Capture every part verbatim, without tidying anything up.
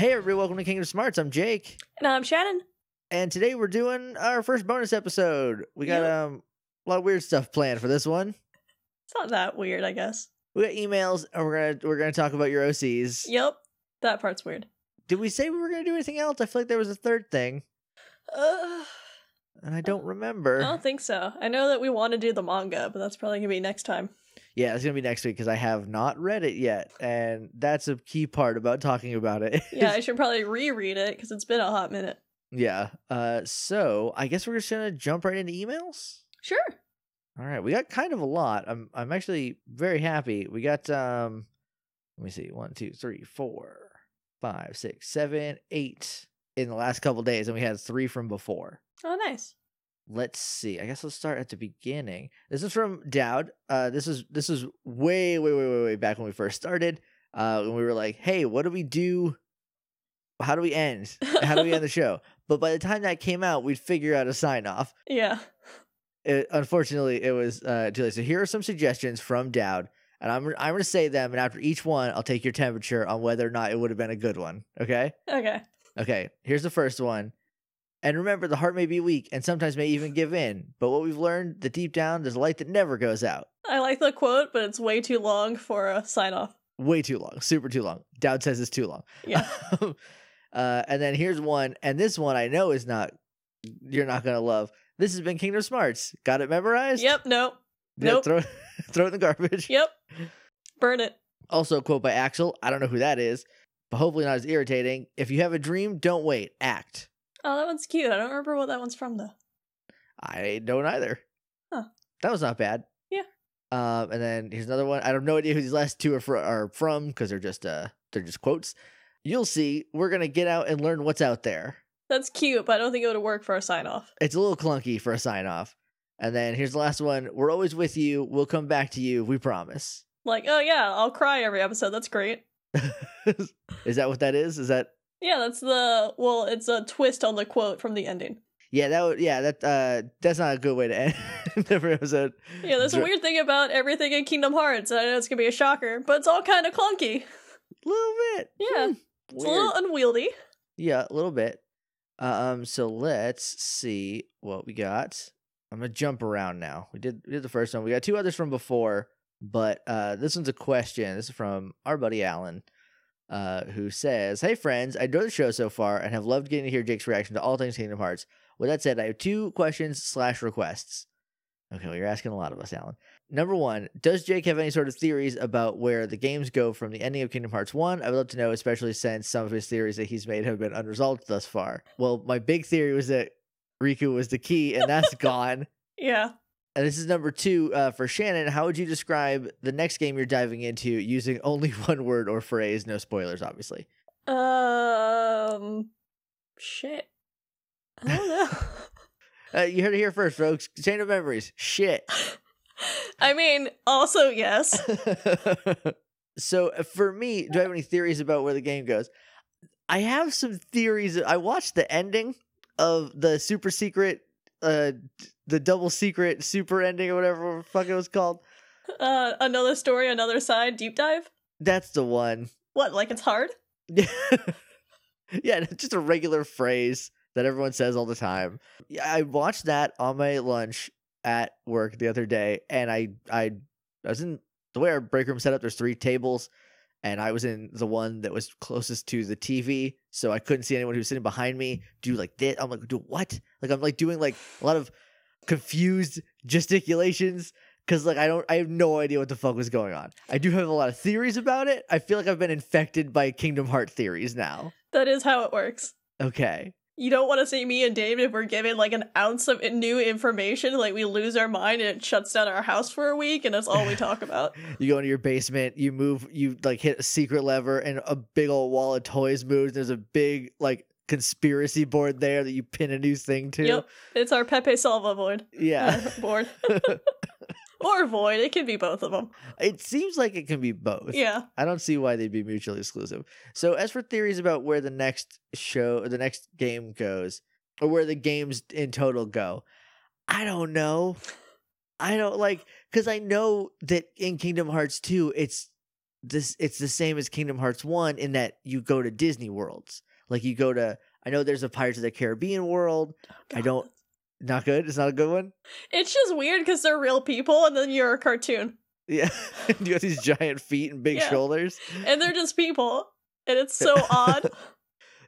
Hey everybody, welcome to Kingdom Smarts. I'm Jake. And I'm Shannon. And today we're doing our first bonus episode. We got yep. um, a lot of weird stuff planned for this one. It's not that weird, I guess. We got emails, and we're gonna we're gonna talk about your O Cs. Yep, that part's weird. Did we say we were gonna do anything else? I feel like there was a third thing. Uh, and I don't remember. I don't think so. I know that we want to do the manga, but that's probably gonna be next time. Yeah, it's going to be next week because I have not read it yet. And that's a key part about talking about it. Yeah, I should probably reread it because it's been a hot minute. Yeah. Uh, so I guess we're just going to jump right into emails? Sure. All right. We got kind of a lot. I'm I'm actually very happy. We got, um, let me see, one, two, three, four, five, six, seven, eight in the last couple days. And we had three from before. Oh, nice. Let's see. I guess let's start at the beginning. This is from Dowd. Uh, this is this is way, way, way, way, way back when we first started. Uh, when we were like, hey, what do we do? How do we end? How do we end the show? But by the time that came out, we'd figure out a sign-off. Yeah. It, unfortunately, it was uh, too late. So here are some suggestions from Dowd. And I'm, I'm going to say them. And after each one, I'll take your temperature on whether or not it would have been a good one. Okay? Okay. Okay. Here's the first one. And remember, the heart may be weak and sometimes may even give in. But what we've learned that deep down, there's a light that never goes out. I like the quote, but it's way too long for a sign-off. Way too long. Super too long. Dowd says it's too long. Yeah. uh, and then here's one. And this one I know is not, you're not going to love. This has been Kingdom Smarts. Got it memorized? Yep. Nope. Yeah, nope. Throw, throw it in the garbage. Yep. Burn it. Also a quote by Axel. I don't know who that is, but hopefully not as irritating. If you have a dream, don't wait. Act. Oh, that one's cute. I don't remember what that one's from, though. I don't either. Huh. That was not bad. Yeah. Um, and then here's another one. I have no idea who these last two are, fr- are from because they're just uh, they're just quotes. You'll see. We're gonna get out and learn what's out there. That's cute, but I don't think it would work for a sign off. It's a little clunky for a sign off. And then here's the last one. We're always with you. We'll come back to you. We promise. Like, oh yeah, I'll cry every episode. That's great. Is that what that is? Is that? Yeah, that's the, well, it's a twist on the quote from the ending. Yeah, that would, yeah, that uh, that's not a good way to end every episode. Yeah, there's Dr- a weird thing about everything in Kingdom Hearts. I know it's going to be a shocker, but it's all kind of clunky. A little bit. Yeah. Hmm, it's a little unwieldy. Yeah, a little bit. Um, so let's see what we got. I'm going to jump around now. We did, we did the first one. We got two others from before, but uh, this one's a question. This is from our buddy Alan. Uh, who says, hey friends, I adore the show so far and have loved getting to hear Jake's reaction to all things Kingdom Hearts. With that said, I have two questions slash requests. Okay, well, you're asking a lot of us, Alan. Number one, does Jake have any sort of theories about where the games go from the ending of Kingdom Hearts one? I would love to know, especially since some of his theories that he's made have been unresolved thus far. Well, my big theory was that Riku was the key, and that's gone. Yeah. And this is number two uh, for Shannon. How would you describe the next game you're diving into using only one word or phrase? No spoilers, obviously. Um, shit. I don't know. uh, you heard it here first, folks. Chain of Memories. Shit. I mean, also, yes. So for me, do I have any theories about where the game goes? I have some theories. I watched the ending of the super secret Uh, the double secret super ending or whatever the fuck it was called. Uh, another story, another side, deep dive. That's the one. What, like it's hard? Yeah, just a regular phrase that everyone says all the time. I watched that on my lunch at work the other day, and I, I, I was in the way our break room set up. There's three tables, and I was in the one that was closest to the T V, so I couldn't see anyone who was sitting behind me do like this. I'm like, do what? Like, I'm like doing like a lot of confused gesticulations because like I don't, I have no idea what the fuck was going on. I do have a lot of theories about it. I feel like I've been infected by Kingdom Heart theories now. That is how it works. Okay. You don't want to see me and David if we're given like an ounce of new information, like we lose our mind and it shuts down our house for a week and that's all we talk about. You go into your basement, you move, you like hit a secret lever and a big old wall of toys moves. There's a big like conspiracy board there that you pin a new thing to. Yep, it's our Pepe Salva board. Yeah. Uh, board. Or void. It can be both of them. It seems like it can be both. Yeah. I don't see why they'd be mutually exclusive. So as for theories about where the next show, or the next game goes, or where the games in total go, I don't know. I don't like, because I know that in Kingdom Hearts two, it's this it's the same as Kingdom Hearts one in that you go to Disney worlds. Like you go to, I know there's a Pirates of the Caribbean world. Oh, I don't, not good. It's not a good one. It's just weird because they're real people and then you're a cartoon. Yeah. You have these giant feet and big yeah. shoulders. And they're just people. And it's so odd.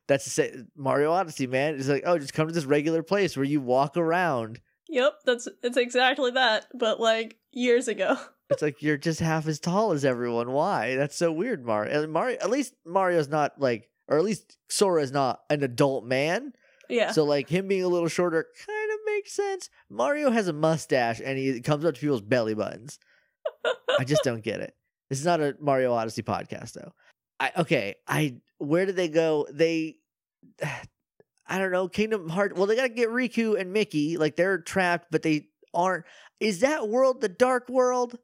That's the same. Mario Odyssey, man. It's like, oh, just come to this regular place where you walk around. Yep, that's it's exactly that, but like years ago. It's like you're just half as tall as everyone. Why? That's so weird, Mario. And Mario, at least Mario's not like, or at least Sora is not an adult man. Yeah. So like him being a little shorter kind of makes sense. Mario has a mustache and he comes up to people's belly buttons. I just don't get it. This is not a Mario Odyssey podcast, though. I okay. I where did they go? They. I don't know, Kingdom Hearts... Well, they gotta get Riku and Mickey. Like, they're trapped, but they aren't... Is that world the Dark World?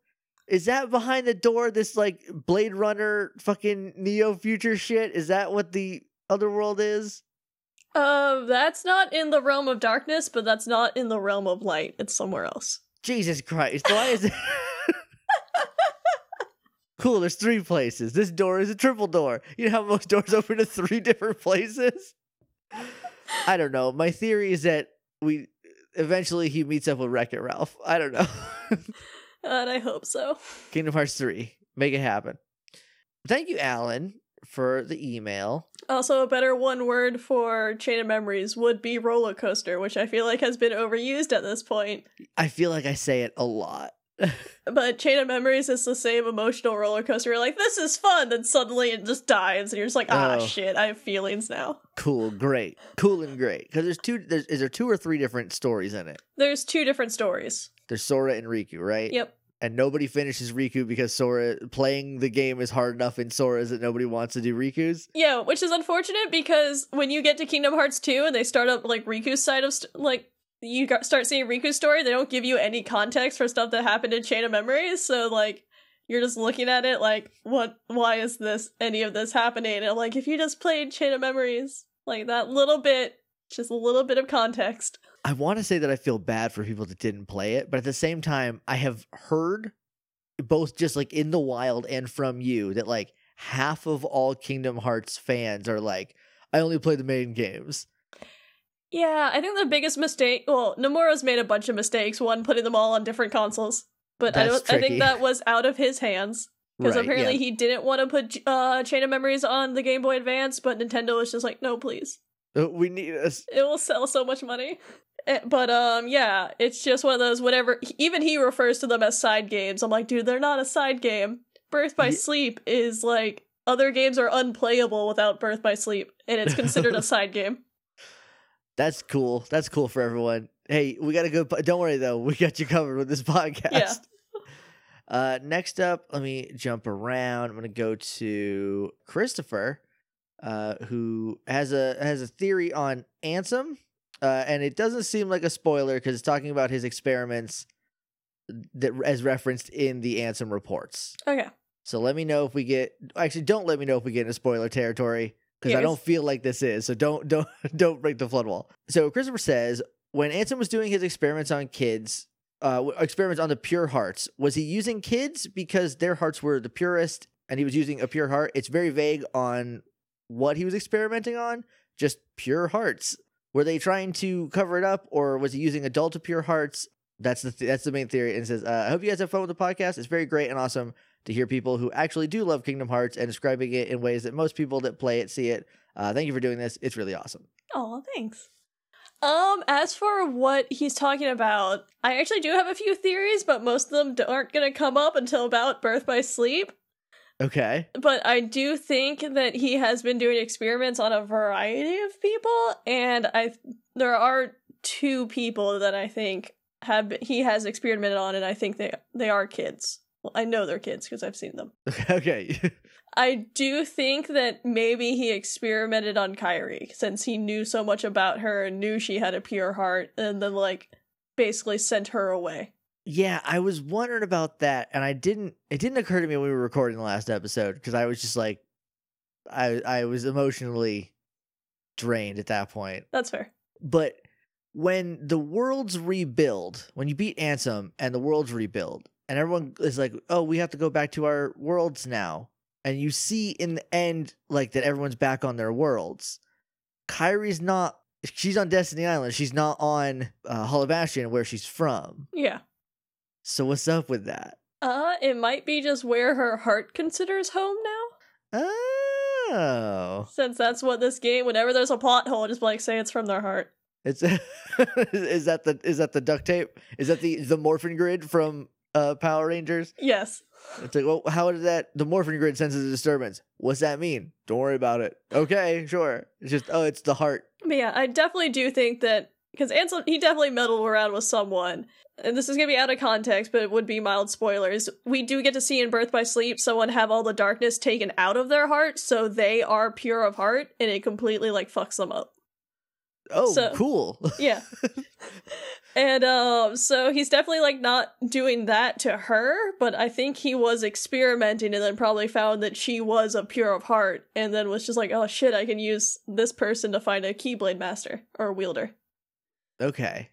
Is that behind the door, this, like, Blade Runner fucking Neo-Future shit? Is that what the other world is? Uh, that's not in the realm of darkness, but that's not in the realm of light. It's somewhere else. Jesus Christ, why is it... Cool, there's three places. This door is a triple door. You know how most doors open to three different places? I don't know. My theory is that we eventually he meets up with Wreck-It Ralph. I don't know. And I hope so. Kingdom Hearts three. Make it happen. Thank you, Alan, for the email. Also, a better one word for Chain of Memories would be roller coaster, which I feel like has been overused at this point. I feel like I say it a lot. But Chain of Memories is the same emotional roller coaster. You're like, this is fun, then suddenly it just dies, and you're just like, ah, oh. shit, I have feelings now. Cool, great, cool and great. Because there's two. There's, is there two or three different stories in it? There's two different stories. There's Sora and Riku, right? Yep. And nobody finishes Riku because Sora playing the game is hard enough in Sora's that nobody wants to do Riku's. Yeah, which is unfortunate because when you get to Kingdom Hearts two and they start up like Riku's side of st- like. You got, start seeing Riku's story, they don't give you any context for stuff that happened in Chain of Memories, so, like, you're just looking at it like, what, why is this, any of this happening? And, like, if you just played Chain of Memories, like, that little bit, just a little bit of context. I want to say that I feel bad for people that didn't play it, but at the same time, I have heard, both just, like, in the wild and from you, that, like, half of all Kingdom Hearts fans are like, I only play the main games. Yeah, I think the biggest mistake... Well, Nomura's made a bunch of mistakes, one putting them all on different consoles. But I, don't, I think that was out of his hands. Because right, apparently yeah. he didn't want to put uh, Chain of Memories on the Game Boy Advance, but Nintendo was just like, no, please. We need this. It will sell so much money. But um, yeah, it's just one of those whatever... Even he refers to them as side games. I'm like, dude, they're not a side game. Birth by yeah. Sleep is like... Other games are unplayable without Birth by Sleep, and it's considered a side game. That's cool. That's cool for everyone. Hey, we got to go. Don't worry, though. We got you covered with this podcast. Yeah. Uh, next up, let me jump around. I'm going to go to Christopher, uh, who has a has a theory on Ansem. Uh, and it doesn't seem like a spoiler because it's talking about his experiments that as referenced in the Ansem reports. Okay. So let me know if we get actually don't let me know if we get into spoiler territory. Because I don't feel like this is, so don't don't don't break the flood wall. So Christopher says, when Ansem was doing his experiments on kids, uh, experiments on the pure hearts, was he using kids because their hearts were the purest, and he was using a pure heart? It's very vague on what he was experimenting on. Just pure hearts. Were they trying to cover it up, or was he using adult pure hearts? That's the th- that's the main theory. And it says, uh, I hope you guys have fun with the podcast. It's very great and awesome to hear people who actually do love Kingdom Hearts and describing it in ways that most people that play it see it. Uh, thank you for doing this. It's really awesome. Oh, thanks. Um, as for what he's talking about, I actually do have a few theories, but most of them aren't going to come up until about Birth by Sleep. Okay. But I do think that he has been doing experiments on a variety of people, and I there are two people that I think have he has experimented on, and I think they they are kids. Well, I know they're kids because I've seen them. Okay. I do think that maybe he experimented on Kairi since he knew so much about her and knew she had a pure heart and then, like, basically sent her away. Yeah, I was wondering about that, and I didn't, it didn't occur to me when we were recording the last episode because I was just like, I I was emotionally drained at that point. That's fair. But when the worlds rebuild, when you beat Ansem and the worlds rebuild, and everyone is like, oh, we have to go back to our worlds now. and you see in the end, like, that everyone's back on their worlds. Kairi's not, she's on Destiny Island. She's not on uh, Hollow Bastion, where she's from. Yeah. So what's up with that? Uh, it might be just where her heart considers home now. Oh. Since that's what this game, whenever there's a plot hole, just like say it's from their heart. It's is that the is that the duct tape? Is that the, the morphin grid from uh, Power Rangers? Yes. It's like, well, how did that? The morphin grid senses a disturbance. What's that mean? Don't worry about it. Okay, sure. It's just, oh, it's the heart. But yeah, I definitely do think that, because Ansel, he definitely meddled around with someone. And this is going to be out of context, but it would be mild spoilers. We do get to see in Birth by Sleep someone have all the darkness taken out of their heart, so they are pure of heart, and it completely, like, fucks them up. Oh, so, cool. Yeah. And um, so he's definitely, like, not doing that to her, but I think he was experimenting and then probably found that she was a pure of heart, and then was just like, oh shit, I can use this person to find a Keyblade master or wielder. Okay.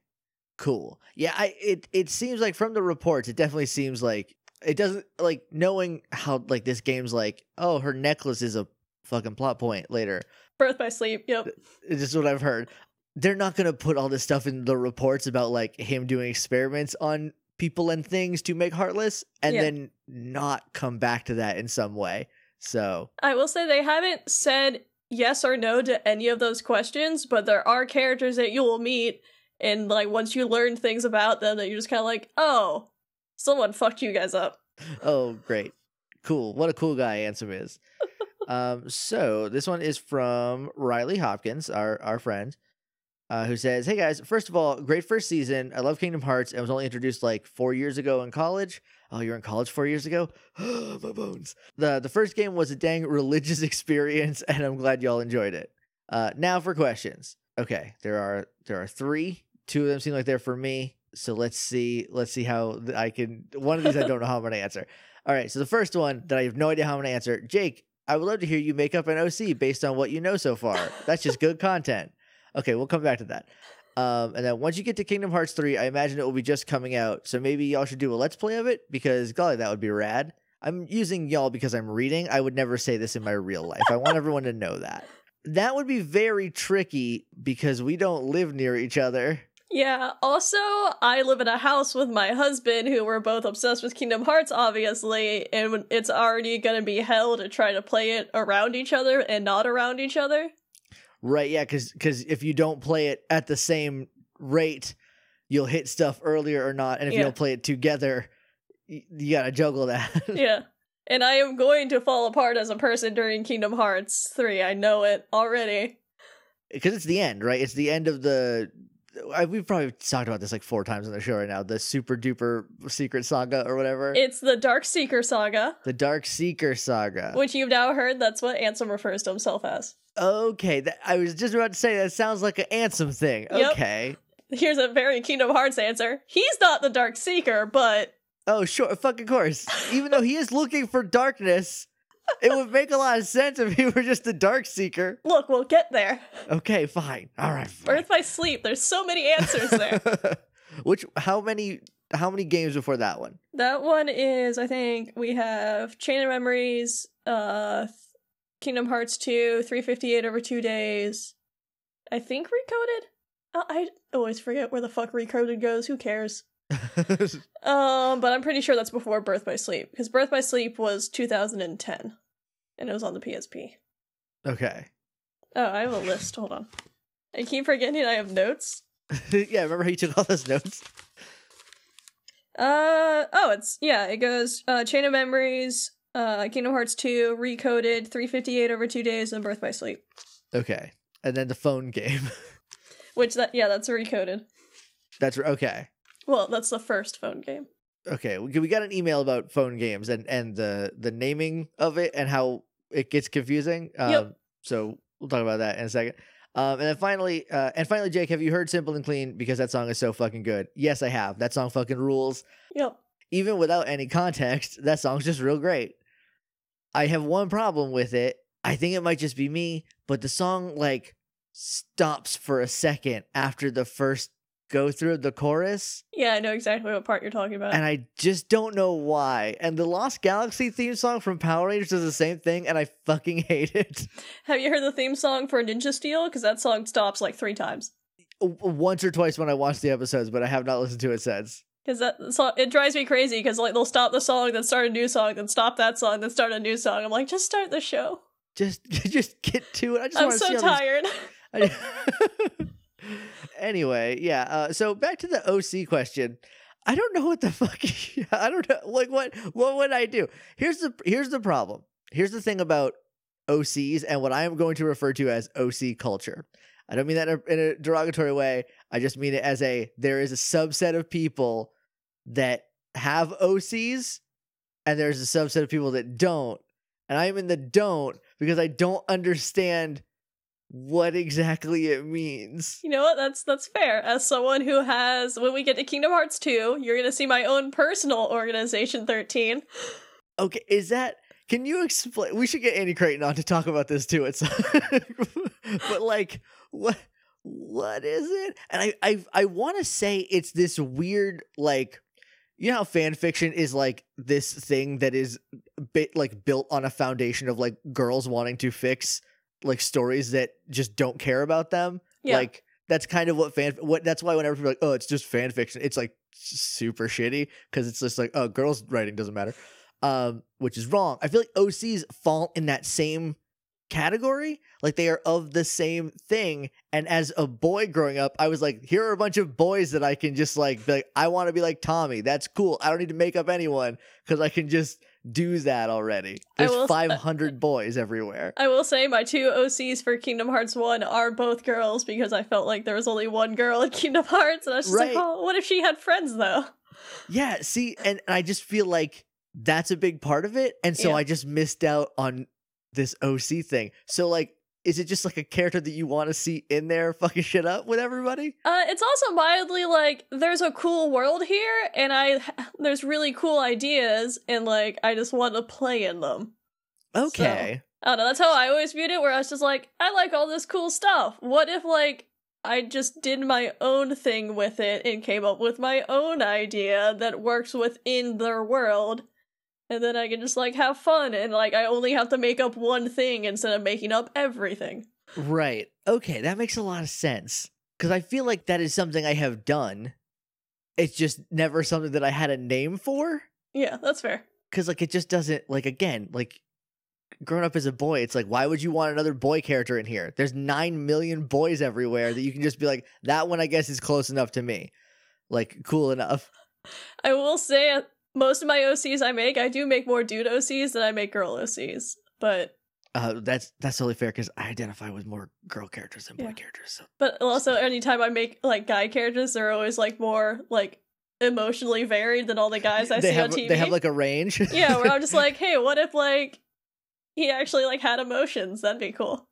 Cool. Yeah, I it, it seems like from the reports, it definitely seems like it doesn't, like, knowing how, like, this game's like, oh, her necklace is a fucking plot point later. Birth by Sleep, yep. This is what I've heard. They're not going to put all this stuff in the reports about, like, him doing experiments on people and things to make Heartless and yeah. then not come back to that in some way. So I will say they haven't said yes or no to any of those questions, but there are characters that you will meet, and, like, once you learn things about them, that you're just kind of like, oh, someone fucked you guys up. Oh, great. Cool. What a cool guy Ansem is. Um, so this one is from Riley Hopkins, our, our friend, uh, who says, hey guys, first of all, great first season. I love Kingdom Hearts. I was only introduced like four years ago in college. Oh, you were in college four years ago? My bones. The, the first game was a dang religious experience, and I'm glad y'all enjoyed it. Uh, now for questions. Okay. There are, there are three, two of them seem like they're for me. So let's see, let's see how I can, one of these, I don't know how I'm going to answer. All right. So the first one that I have no idea how I'm going to answer, Jake, I would love to hear you make up an O C based on what you know so far. That's just good content. Okay, we'll come back to that. Um, and then once you get to Kingdom Hearts three, I imagine it will be just coming out. So maybe y'all should do a Let's Play of it, because, golly, that would be rad. I'm using y'all because I'm reading. I would never say this in my real life. I want everyone to know that. That would be very tricky because we don't live near each other. Yeah, also, I live in a house with my husband, who we're both obsessed with Kingdom Hearts, obviously, and it's already going to be hell to try to play it around each other and not around each other. Right, yeah, because because if you don't play it at the same rate, you'll hit stuff earlier or not, and if yeah. you don't play it together, you, you gotta juggle that. Yeah, and I am going to fall apart as a person during Kingdom Hearts three, I know it already. Because it's the end, right? It's the end of the... We've probably talked about this like four times on the show right now. The super duper secret saga or whatever. It's the Darkseeker saga. The Darkseeker saga. Which you've now heard. That's what Ansem refers to himself as. Okay. That, I was just about to say that sounds like an Ansem thing. Yep. Okay. Here's a very Kingdom Hearts answer. He's not the Darkseeker, but... Oh, sure. Fucking course. Even though he is looking for darkness, it would make a lot of sense if he were just the Darkseeker. Look, we'll get there. Okay, fine. All right. Fine. Birth by Sleep. There's so many answers there. Which, how many, how many games before that one? That one is, I think, we have Chain of Memories, uh, Kingdom Hearts two, three fifty-eight over two days. I think Recoded? Oh, I always forget where the fuck Recoded goes. Who cares? um, but I'm pretty sure that's before Birth by Sleep, because Birth by Sleep was two thousand ten, and it was on the P S P. Okay. Oh, I have a list. Hold on. I keep forgetting I have notes. Yeah, remember how you took all those notes? Uh oh, it's yeah. It goes uh, Chain of Memories, uh, Kingdom Hearts two, Recoded, three fifty-eight over two days, and Birth by Sleep. Okay, and then the phone game, which that yeah, that's Recoded. That's okay. Well, that's the first phone game. Okay, we got an email about phone games and, and the, the naming of it and how it gets confusing. Um, yep. So we'll talk about that in a second. Um, and then finally, uh, and finally, Jake, have you heard Simple and Clean? Because that song is so fucking good. Yes, I have. That song fucking rules. Yep. Even without any context, that song's just real great. I have one problem with it. I think it might just be me, but the song, like, stops for a second after the first go through the chorus. Yeah, I know exactly what part you're talking about. And I just don't know why. And the Lost Galaxy theme song from Power Rangers does the same thing, and I fucking hate it. Have you heard the theme song for Ninja Steel? Because that song stops like three times. Once or twice when I watched the episodes, but I have not listened to it since. Because that song, it drives me crazy, because like they'll stop the song, then start a new song, then stop that song, then start a new song. I'm like, just start the show. Just just get to it. I just I'm so see tired. These... I... Anyway, yeah. Uh, so back to the O C question. I don't know what the fuck. I don't know. Like what? What would I do? Here's the here's the problem. Here's the thing about O Cs and what I am going to refer to as O C culture. I don't mean that in a derogatory way. I just mean it as a there is a subset of people that have O Cs, and there's a subset of people that don't. And I'm in the don't because I don't understand what exactly it means. You know what? That's that's fair. As someone who has, when we get to Kingdom Hearts two, you're going to see my own personal Organization thirteen. Okay, is that, can you explain, we should get Andy Creighton on to talk about this too. It's, but like, what what is it? And I I, I want to say it's this weird, like, you know how fan fiction is like this thing that is bit like built on a foundation of like girls wanting to fix like stories that just don't care about them. Yeah. Like that's kind of what fan. What that's why whenever people are like, oh, it's just fan fiction, it's like super shitty because it's just like, oh, girls writing doesn't matter, um, which is wrong. I feel like O Cs fall in that same category, like they are of the same thing. And as a boy growing up, I was like, here are a bunch of boys that I can just like be like, I want to be like Tommy. That's cool. I don't need to make up anyone because I can just do that already. There's five hundred th- boys everywhere. I will say my two O Cs for Kingdom Hearts one are both girls because I felt like there was only one girl in Kingdom Hearts, and I was just right. like, oh, what if she had friends though? Yeah, see, and, and I just feel like that's a big part of it, and so yeah. I just missed out on this O C thing. So like, is it just like a character that you want to see in there fucking shit up with everybody? Uh, it's also mildly like there's a cool world here, and I there's really cool ideas, and like I just want to play in them. Okay, so, I don't know. That's how I always viewed it. Where I was just like, I like all this cool stuff. What if like I just did my own thing with it and came up with my own idea that works within their world? And then I can just, like, have fun, and, like, I only have to make up one thing instead of making up everything. Right. Okay, that makes a lot of sense. Because I feel like that is something I have done. It's just never something that I had a name for. Yeah, that's fair. Because, like, it just doesn't, like, again, like, growing up as a boy, it's like, why would you want another boy character in here? There's nine million boys everywhere that you can just be like, that one, I guess, is close enough to me. Like, cool enough. I will say it. Most of my O Cs I make, I do make more dude O Cs than I make girl O Cs, but... Uh, that's that's totally fair, because I identify with more girl characters than yeah. boy characters, so... But also, anytime I make, like, guy characters, they're always, like, more, like, emotionally varied than all the guys I they see have, on T V. They have, like, a range? Yeah, where I'm just like, hey, what if, like, he actually, like, had emotions? That'd be cool.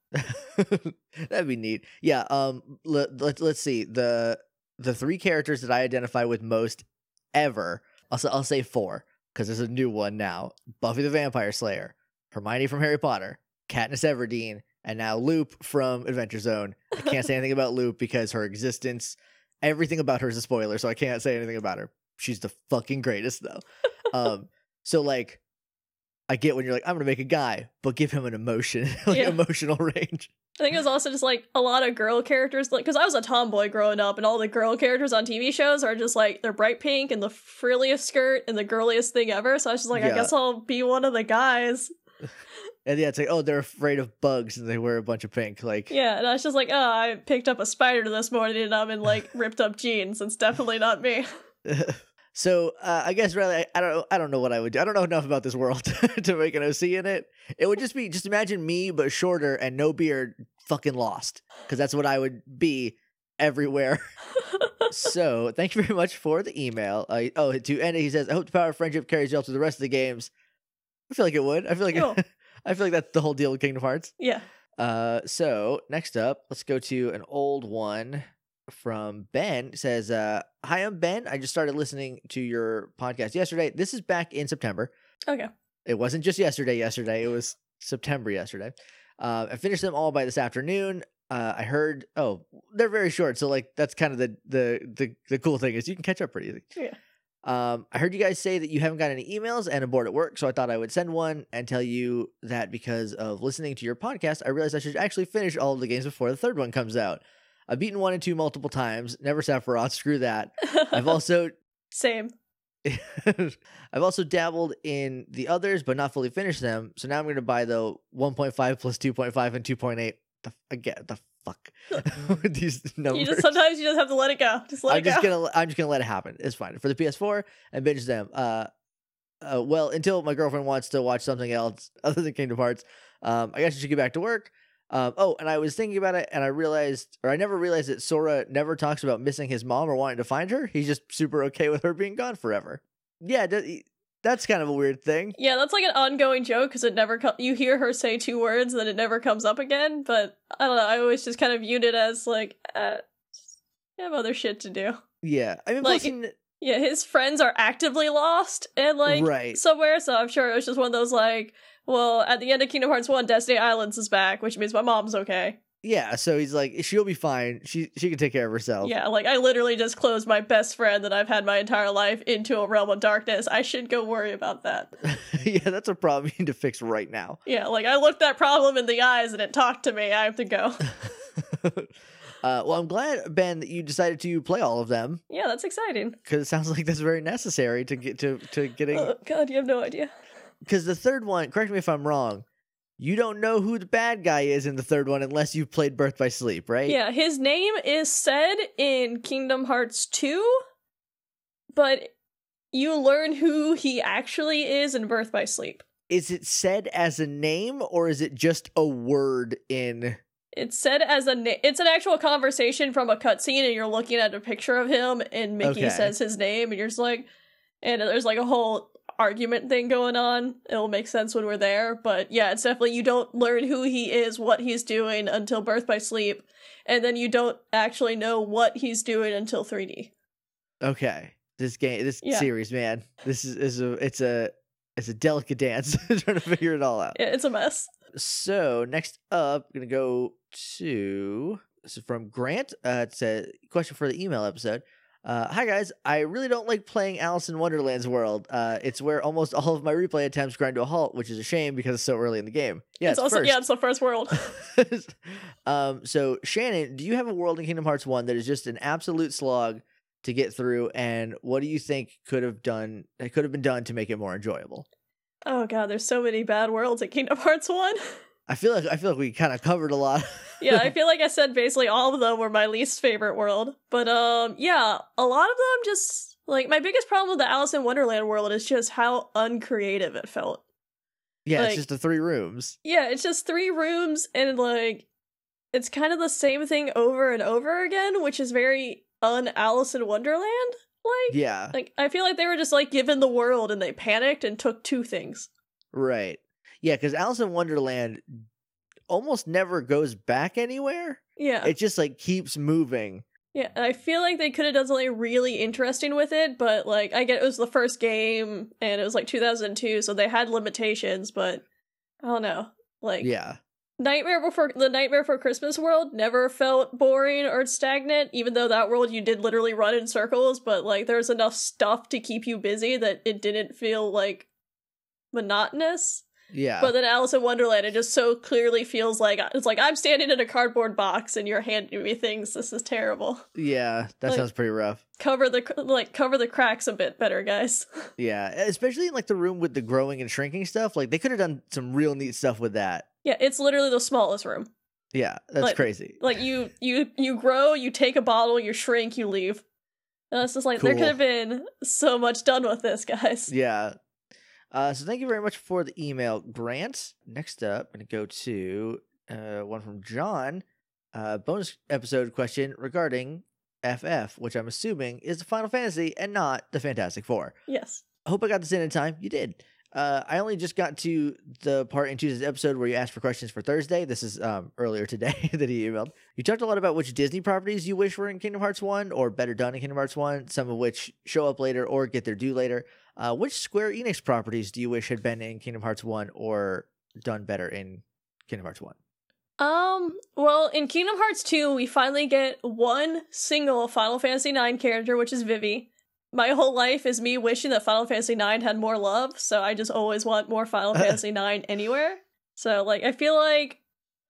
That'd be neat. Yeah, um, let, let, let's see. The, the three characters that I identify with most ever... I'll, I'll say four, because there's a new one now. Buffy the Vampire Slayer, Hermione from Harry Potter, Katniss Everdeen, and now Loop from Adventure Zone. I can't say anything about Loop because her existence, everything about her is a spoiler, so I can't say anything about her. She's the fucking greatest, though. Um, so, like, I get when you're like, I'm going to make a guy, but give him an emotion, like yeah. emotional range. I think it was also just, like, a lot of girl characters, like, because I was a tomboy growing up, and all the girl characters on T V shows are just, like, they're bright pink and the frilliest skirt and the girliest thing ever, so I was just like, yeah. I guess I'll be one of the guys. And yeah, it's like, oh, they're afraid of bugs and they wear a bunch of pink, like... Yeah, and I was just like, oh, I picked up a spider this morning and I'm in, like, ripped-up jeans. It's definitely not me. So, uh, I guess, rather, I, I don't I don't know what I would do. I don't know enough about this world to make an O C in it. It would just be, just imagine me, but shorter and no beard, fucking Lost. Because that's what I would be everywhere. So, thank you very much for the email. Uh, oh, to end it, he says, I hope the power of friendship carries you up to the rest of the games. I feel like it would. I feel like cool. I feel like that's the whole deal with Kingdom Hearts. Yeah. Uh, so, next up, let's go to an old one. From Ben. It says, uh, hi, I'm Ben. I just started listening to your podcast yesterday. This is back in September. Okay. It wasn't just yesterday, yesterday. It was September yesterday. Uh, I finished them all by this afternoon. Uh, I heard, oh, they're very short. So, like, that's kind of the, the, the, the cool thing is you can catch up pretty easy. Yeah. Um, I heard you guys say that you haven't got any emails and I'm bored at work. So I thought I would send one and tell you that because of listening to your podcast, I realized I should actually finish all of the games before the third one comes out. I've beaten one and two multiple times. Never Sephiroth. Screw that. I've also... Same. I've also dabbled in the others, but not fully finished them. So now I'm going to buy the one point five plus two point five and two point eight. The, again, the fuck these numbers. You just, sometimes you just have to let it go. Just let I'm it just go. Gonna, I'm just gonna let it happen. It's fine for the P S four and binge them. Uh, uh, well, until my girlfriend wants to watch something else other than Kingdom Hearts, um, I guess I should get back to work. Um, oh, and I was thinking about it, and I realized, or I never realized that Sora never talks about missing his mom or wanting to find her. He's just super okay with her being gone forever. Yeah. D- That's kind of a weird thing. Yeah, that's like an ongoing joke because it never co- you hear her say two words and then it never comes up again. But I don't know. I always just kind of viewed it as like, uh, I have other shit to do. Yeah, I mean, like, it, yeah, his friends are actively lost and like right. somewhere. So I'm sure it was just one of those like, well, at the end of Kingdom Hearts one, Destiny Islands is back, which means my mom's okay. Yeah, so he's like, she'll be fine. She she can take care of herself. Yeah, like, I literally just closed my best friend that I've had my entire life into a realm of darkness. I should go worry about that. Yeah, that's a problem you need to fix right now. Yeah, like, I looked that problem in the eyes and it talked to me. I have to go. uh, well, I'm glad, Ben, that you decided to play all of them. Yeah, that's exciting. Because it sounds like that's very necessary to get to, to getting... Oh, God, you have no idea. Because the third one, correct me if I'm wrong, you don't know who the bad guy is in the third one unless you've played Birth by Sleep, right? Yeah, his name is said in Kingdom Hearts two, but you learn who he actually is in Birth by Sleep. Is it said as a name, or is it just a word in... It's said as a na- it's an actual conversation from a cutscene, and you're looking at a picture of him, and Mickey okay. says his name, and you're just like... And there's like a whole... argument thing going on. It'll make sense when we're there, but yeah, it's definitely, you don't learn who he is, what he's doing until Birth by Sleep, and then you don't actually know what he's doing until three D. Okay, this game, this yeah. series, man, this is, is a it's a it's a delicate dance trying to figure it all out. Yeah, it's a mess. So next up, I'm gonna go to this is from Grant. Uh, it's a question for the email episode. Uh, hi guys, I really don't like playing Alice in Wonderland's world. Uh, it's where almost all of my replay attempts grind to a halt, which is a shame because it's so early in the game. Yeah, it's, it's also first. yeah, it's the first world. um, so Shannon, do you have a world in Kingdom Hearts one that is just an absolute slog to get through? And what do you think could have done? It could have been done to make it more enjoyable. Oh God, there's so many bad worlds at Kingdom Hearts one. I feel like I feel like we kind of covered a lot. Yeah, I feel like I said basically all of them were my least favorite world. But um, yeah, a lot of them just, like, my biggest problem with the Alice in Wonderland world is just how uncreative it felt. Yeah, like, it's just the three rooms. Yeah, it's just three rooms, and like, it's kind of the same thing over and over again, which is very un-Alice in Wonderland. Like, yeah. Like, I feel like they were just like given the world and they panicked and took two things. Right. Yeah, because Alice in Wonderland almost never goes back anywhere. Yeah. It just, like, keeps moving. Yeah, I feel like they could have done something really interesting with it, but, like, I get it was the first game, and it was, like, two thousand two, so they had limitations, but I don't know. Like, yeah. Nightmare Before, the Nightmare Before Christmas world never felt boring or stagnant, even though that world you did literally run in circles, but, like, there's enough stuff to keep you busy that it didn't feel, like, monotonous. Yeah. But then Alice in Wonderland, it just so clearly feels like it's like I'm standing in a cardboard box and you're handing me things. This is terrible. Yeah, that like, sounds pretty rough. Cover the like cover the cracks a bit better, guys. Yeah, especially in like the room with the growing and shrinking stuff. Like they could have done some real neat stuff with that. Yeah, it's literally the smallest room. Yeah, that's like, crazy. Like you you you grow, you take a bottle, you shrink, you leave. And it's just like cool. There could have been so much done with this, guys. Yeah. Uh, so thank you very much for the email, Grant. Next up, I'm going to go to uh, one from John. Uh, bonus episode question regarding F F, which I'm assuming is the Final Fantasy and not the Fantastic Four. Yes. I hope I got this in in time. You did. Uh, I only just got to the part in Tuesday's episode where you asked for questions for Thursday. This is um, earlier today that he emailed. You talked a lot about which Disney properties you wish were in Kingdom Hearts one or better done in Kingdom Hearts one, some of which show up later or get their due later. Uh, which Square Enix properties do you wish had been in Kingdom Hearts one or done better in Kingdom Hearts one? Um, well, in Kingdom Hearts two, we finally get one single Final Fantasy nine character, which is Vivi. My whole life is me wishing that Final Fantasy nine had more love, so I just always want more Final Fantasy nine anywhere. So, like, I feel like,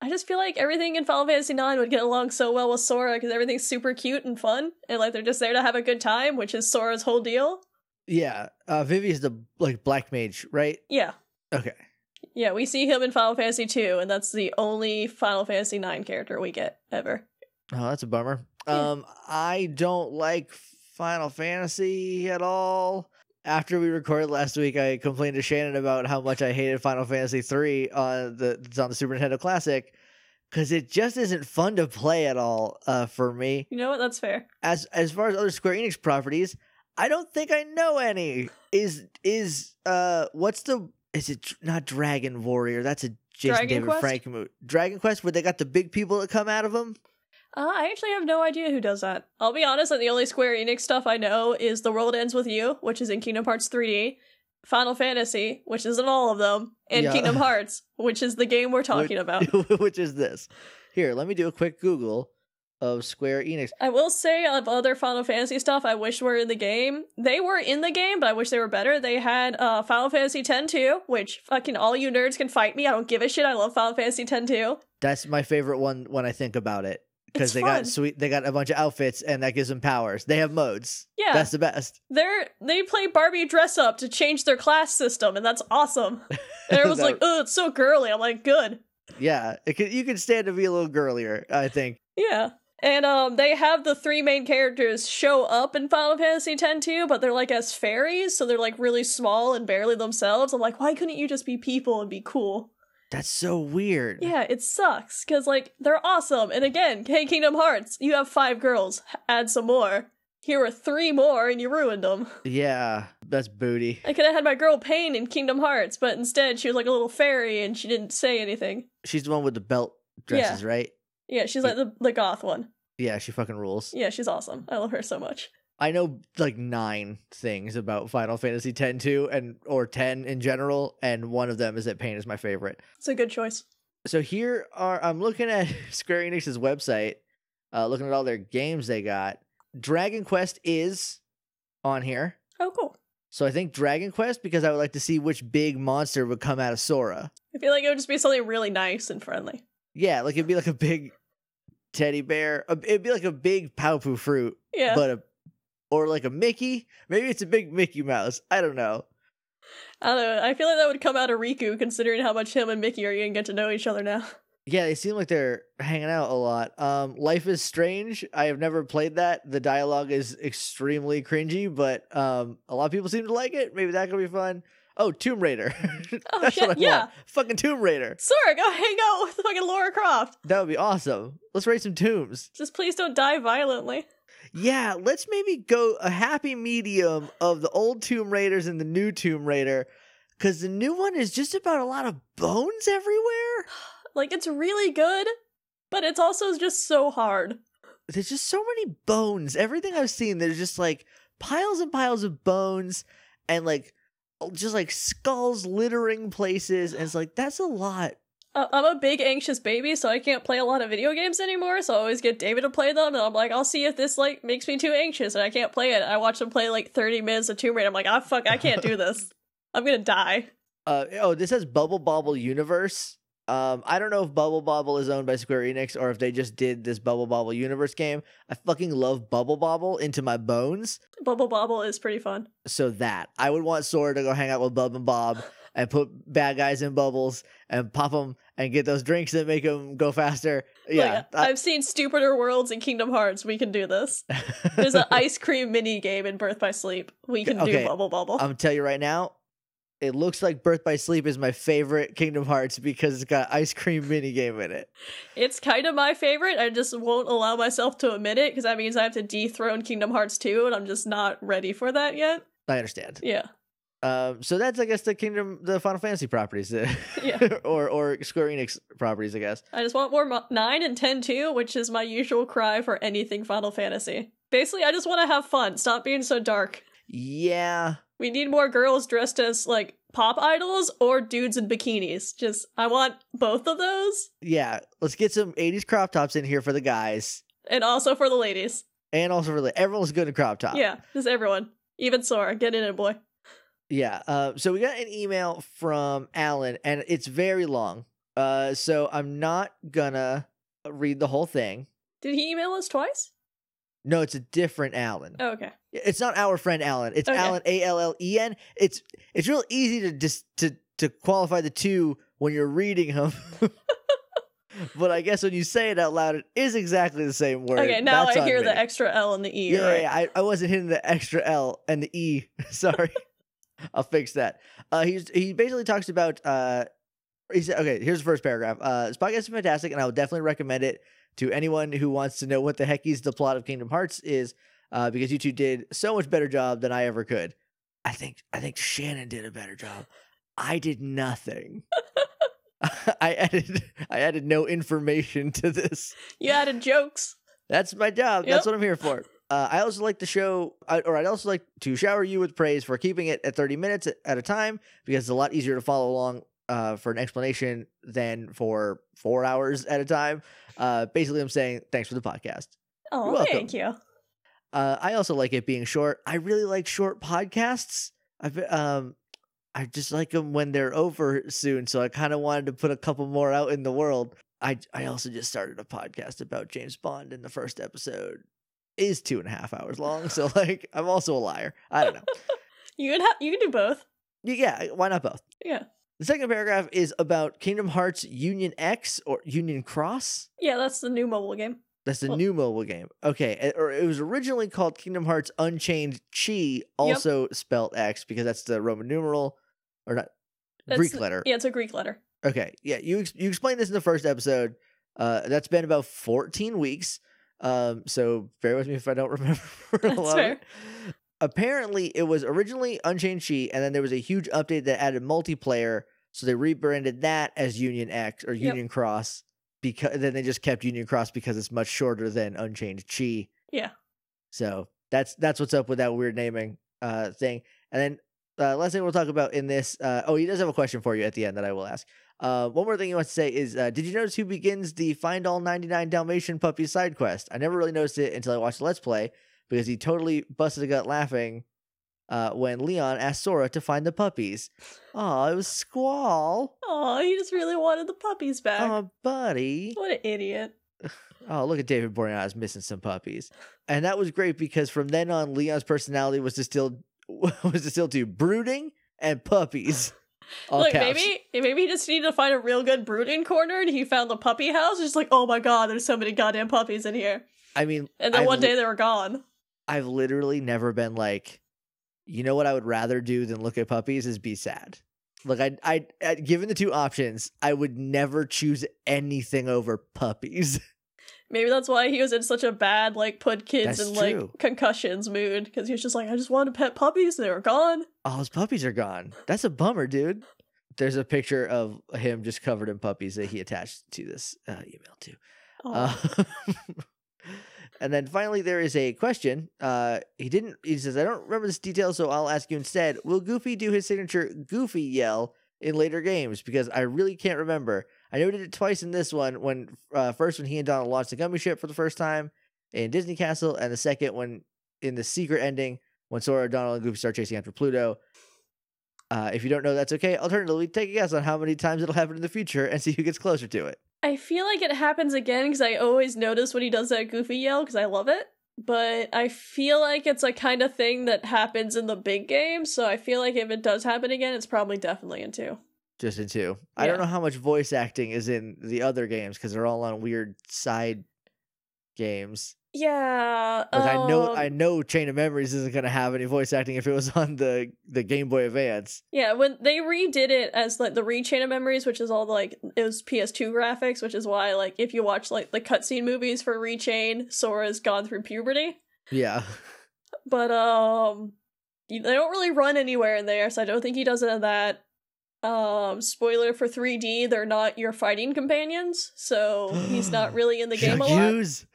I just feel like everything in Final Fantasy nine would get along so well with Sora, because everything's super cute and fun, and, like, they're just there to have a good time, which is Sora's whole deal. Yeah, uh, Vivi is the, like, black mage, right? Yeah. Okay. Yeah, we see him in Final Fantasy two, and that's the only Final Fantasy nine character we get ever. Oh, that's a bummer. Yeah. Um, I don't like Final Fantasy at all. After we recorded last week, I complained to Shannon about how much I hated Final Fantasy three on the it's on the Super Nintendo Classic, because it just isn't fun to play at all uh, for me. You know what? That's fair. As as far as other Square Enix properties, I don't think I know any. Is is uh what's the is it not Dragon Warrior? That's a Jason Dragon David Quest? Frank movie. Dragon Quest, where they got the big people that come out of them. Uh, I actually have no idea who does that. I'll be honest, that the only Square Enix stuff I know is The World Ends With You, which is in Kingdom Hearts three D, Final Fantasy, which is in all of them, and yeah. Kingdom Hearts, which is the game we're talking which, about. Which is this. Here, let me do a quick Google of Square Enix. I will say, of other Final Fantasy stuff I wish were in the game. They were in the game, but I wish they were better. They had uh, Final Fantasy X too, which fucking all you nerds can fight me. I don't give a shit. I love Final Fantasy X too. That's my favorite one when I think about it. Because they fun. got sweet, they got a bunch of outfits, and that gives them powers. They have modes. Yeah, that's the best. They're they play Barbie dress up to change their class system, and that's awesome. And everyone's that, like, "Oh, it's so girly." I'm like, "Good." Yeah, it can, you can stand to be a little girlier, I think. Yeah, and um, they have the three main characters show up in Final Fantasy X too, but they're like as fairies, so they're like really small and barely themselves. I'm like, why couldn't you just be people and be cool? That's so weird. Yeah, it sucks, because, like, they're awesome. And again, hey, Kingdom Hearts, you have five girls. Add some more. Here are three more, and you ruined them. Yeah, that's booty. I could have had my girl Pain in Kingdom Hearts, but instead she was like a little fairy, and she didn't say anything. She's the one with the belt dresses, yeah. right? Yeah, she's like the, the goth one. Yeah, she fucking rules. Yeah, she's awesome. I love her so much. I know, like, nine things about Final Fantasy X too, and or ten in general, and one of them is that Pain is my favorite. It's a good choice. So here are, I'm looking at Square Enix's website, uh, looking at all their games they got. Dragon Quest is on here. Oh, cool. So I think Dragon Quest, because I would like to see which big monster would come out of Sora. I feel like it would just be something really nice and friendly. Yeah, like, it'd be like a big teddy bear. It'd be like a big Paupu fruit, yeah. but a Or like a Mickey. Maybe it's a big Mickey Mouse. I don't know. I don't know. I feel like that would come out of Riku, considering how much him and Mickey are going to get to know each other now. Yeah, they seem like they're hanging out a lot. Um, Life is Strange. I have never played that. The dialogue is extremely cringy, but um, a lot of people seem to like it. Maybe that could be fun. Oh, Tomb Raider. Oh, That's shit, what I yeah. want. Fucking Tomb Raider. Sora, go hang out with fucking Lara Croft. That would be awesome. Let's raid some tombs. Just please don't die violently. Yeah, let's maybe go a happy medium of the old Tomb Raiders and the new Tomb Raider, because the new one is just about a lot of bones everywhere. Like, it's really good, but it's also just so hard. There's just so many bones. Everything I've seen, there's just, like, piles and piles of bones and, like, just, like, skulls littering places, and it's like, that's a lot. Uh, I'm a big anxious baby, so I can't play a lot of video games anymore, so I always get David to play them, and I'm like, I'll see if this, like, makes me too anxious, and I can't play it. I watch him play, like, thirty minutes of Tomb Raider. I'm like, ah, oh, fuck, I can't do this. I'm gonna die. Uh, oh, this says Bubble Bobble Universe. Um, I don't know if Bubble Bobble is owned by Square Enix, or if they just did this Bubble Bobble Universe game. I fucking love Bubble Bobble into my bones. Bubble Bobble is pretty fun. So that. I would want Sora to go hang out with Bub and Bob, and put bad guys in bubbles and pop them and get those drinks that make them go faster. Yeah. Like, I've seen stupider worlds in Kingdom Hearts. We can do this. There's an ice cream mini game in Birth by Sleep. We can okay. do Bubble Bobble. I'm telling you right now, it looks like Birth by Sleep is my favorite Kingdom Hearts because it's got an ice cream mini game in it. It's kind of my favorite. I just won't allow myself to admit it, because that means I have to dethrone Kingdom Hearts two, and I'm just not ready for that yet. I understand. Yeah. Um, so that's, I guess, the Kingdom, the Final Fantasy properties, yeah. or or Square Enix properties, I guess. I just want more mo- nine and ten too, which is my usual cry for anything Final Fantasy. Basically, I just want to have fun. Stop being so dark. Yeah. We need more girls dressed as, like, pop idols or dudes in bikinis. Just, I want both of those. Yeah, let's get some eighties crop tops in here for the guys. And also for the ladies. And also for the, everyone's good in crop top. Yeah, just everyone. Even Sora, get in it, boy. Yeah, uh, so we got an email from Alan, and it's very long. Uh, so I'm not gonna read the whole thing. Did he email us twice? No, it's a different Alan. Oh, okay. It's not our friend Alan. It's okay. Alan, A L L E N. It's it's real easy to dis- to to qualify the two when you're reading them. But I guess when you say it out loud, it is exactly the same word. Okay, now That's I hear me. The extra L and the E. Yeah, right? yeah I, I wasn't hitting the extra L and the E. Sorry. I'll fix that. Uh, he's, he basically talks about... Uh, he said, okay, here's the first paragraph. Uh, this podcast is fantastic, and I would definitely recommend it to anyone who wants to know what the heck is the plot of Kingdom Hearts is, uh, because you two did so much better job than I ever could. I think I think Shannon did a better job. I did nothing. I added I added no information to this. You added jokes. That's my job. Yep. That's what I'm here for. Uh, I also like the show, or I'd also like to shower you with praise for keeping it at thirty minutes at a time, because it's a lot easier to follow along uh, for an explanation than for four hours at a time. Uh, basically, I'm saying thanks for the podcast. Oh, thank you. Uh, I also like it being short. I really like short podcasts. I've, um, I just like them when they're over soon, so I kind of wanted to put a couple more out in the world. I, I also just started a podcast about James Bond, in the first episode is two and a half hours long, so like I'm also a liar. I don't know. you could have you could do both. Yeah, why not both? Yeah. The second paragraph is about Kingdom Hearts Union X or Union Cross. Yeah, that's the new mobile game. That's the well, new mobile game. Okay, or it was originally called Kingdom Hearts Unchained Chi, also yep. spelled X because that's the Roman numeral, or not that's Greek the, letter. Yeah, it's a Greek letter. Okay, yeah, you you explained this in the first episode. Uh, that's been about fourteen weeks. Um, so bear with me if I don't remember a lot of it. Apparently, it was originally Unchained Chi, and then there was a huge update that added multiplayer, so they rebranded that as Union X or Union yep. Cross, because then they just kept Union Cross because it's much shorter than Unchained Chi. Yeah. So that's that's what's up with that weird naming uh thing. And then uh, last thing we'll talk about in this. Uh, oh, he does have a question for you at the end that I will ask. Uh, one more thing he wants to say is, uh, did you notice who begins the Find All ninety-nine Dalmatian Puppies side quest? I never really noticed it until I watched the Let's Play, because he totally busted a gut laughing uh, when Leon asked Sora to find the puppies. Aw, it was Squall. Aw, he just really wanted the puppies back. Aw, buddy. What an idiot. Oh, look at David Boreanaz missing some puppies. And that was great, because from then on, Leon's personality was distilled, was distilled to brooding and puppies. All Look, caps. maybe maybe he just needed to find a real good brooding corner, and he found the puppy house. Just like, oh my god, there's so many goddamn puppies in here. I mean, and then I've one day li- they were gone. I've literally never been like, you know what I would rather do than look at puppies is be sad. Like, I, I, I given the two options, I would never choose anything over puppies. Maybe that's why he was in such a bad, like, put kids in, like, concussions mood. Because he was just like, I just wanted to pet puppies, and they were gone. Oh, his puppies are gone. That's a bummer, dude. There's a picture of him just covered in puppies that he attached to this uh, email, too. Oh. Uh, and then finally, there is a question. Uh, he didn't, he says, I don't remember this detail, so I'll ask you instead. Will Goofy do his signature Goofy yell in later games? Because I really can't remember. I know we did it twice in this one, when uh, first when he and Donald launched the gummy ship for the first time in Disney Castle, and the second when in the secret ending when Sora, Donald, and Goofy start chasing after Pluto. Uh, if you don't know, that's okay. Alternatively, take a guess on how many times it'll happen in the future and see who gets closer to it. I feel like it happens again, because I always notice when he does that Goofy yell, because I love it. But I feel like it's a kind of thing that happens in the big game, so I feel like if it does happen again, it's probably definitely in two. Just in two. Yeah. I don't know how much voice acting is in the other games, because they're all on weird side games. Yeah. Um, I know I know Chain of Memories isn't going to have any voice acting if it was on the, the Game Boy Advance. Yeah, when they redid it as like the re-Chain of Memories, which is all like, it was P S two graphics, which is why like if you watch like the cutscene movies for Rechain, Sora's gone through puberty. Yeah. But um, they don't really run anywhere in there, so I don't think he does it in that. Um, spoiler for three D, they're not your fighting companions, so he's not really in the game a lot.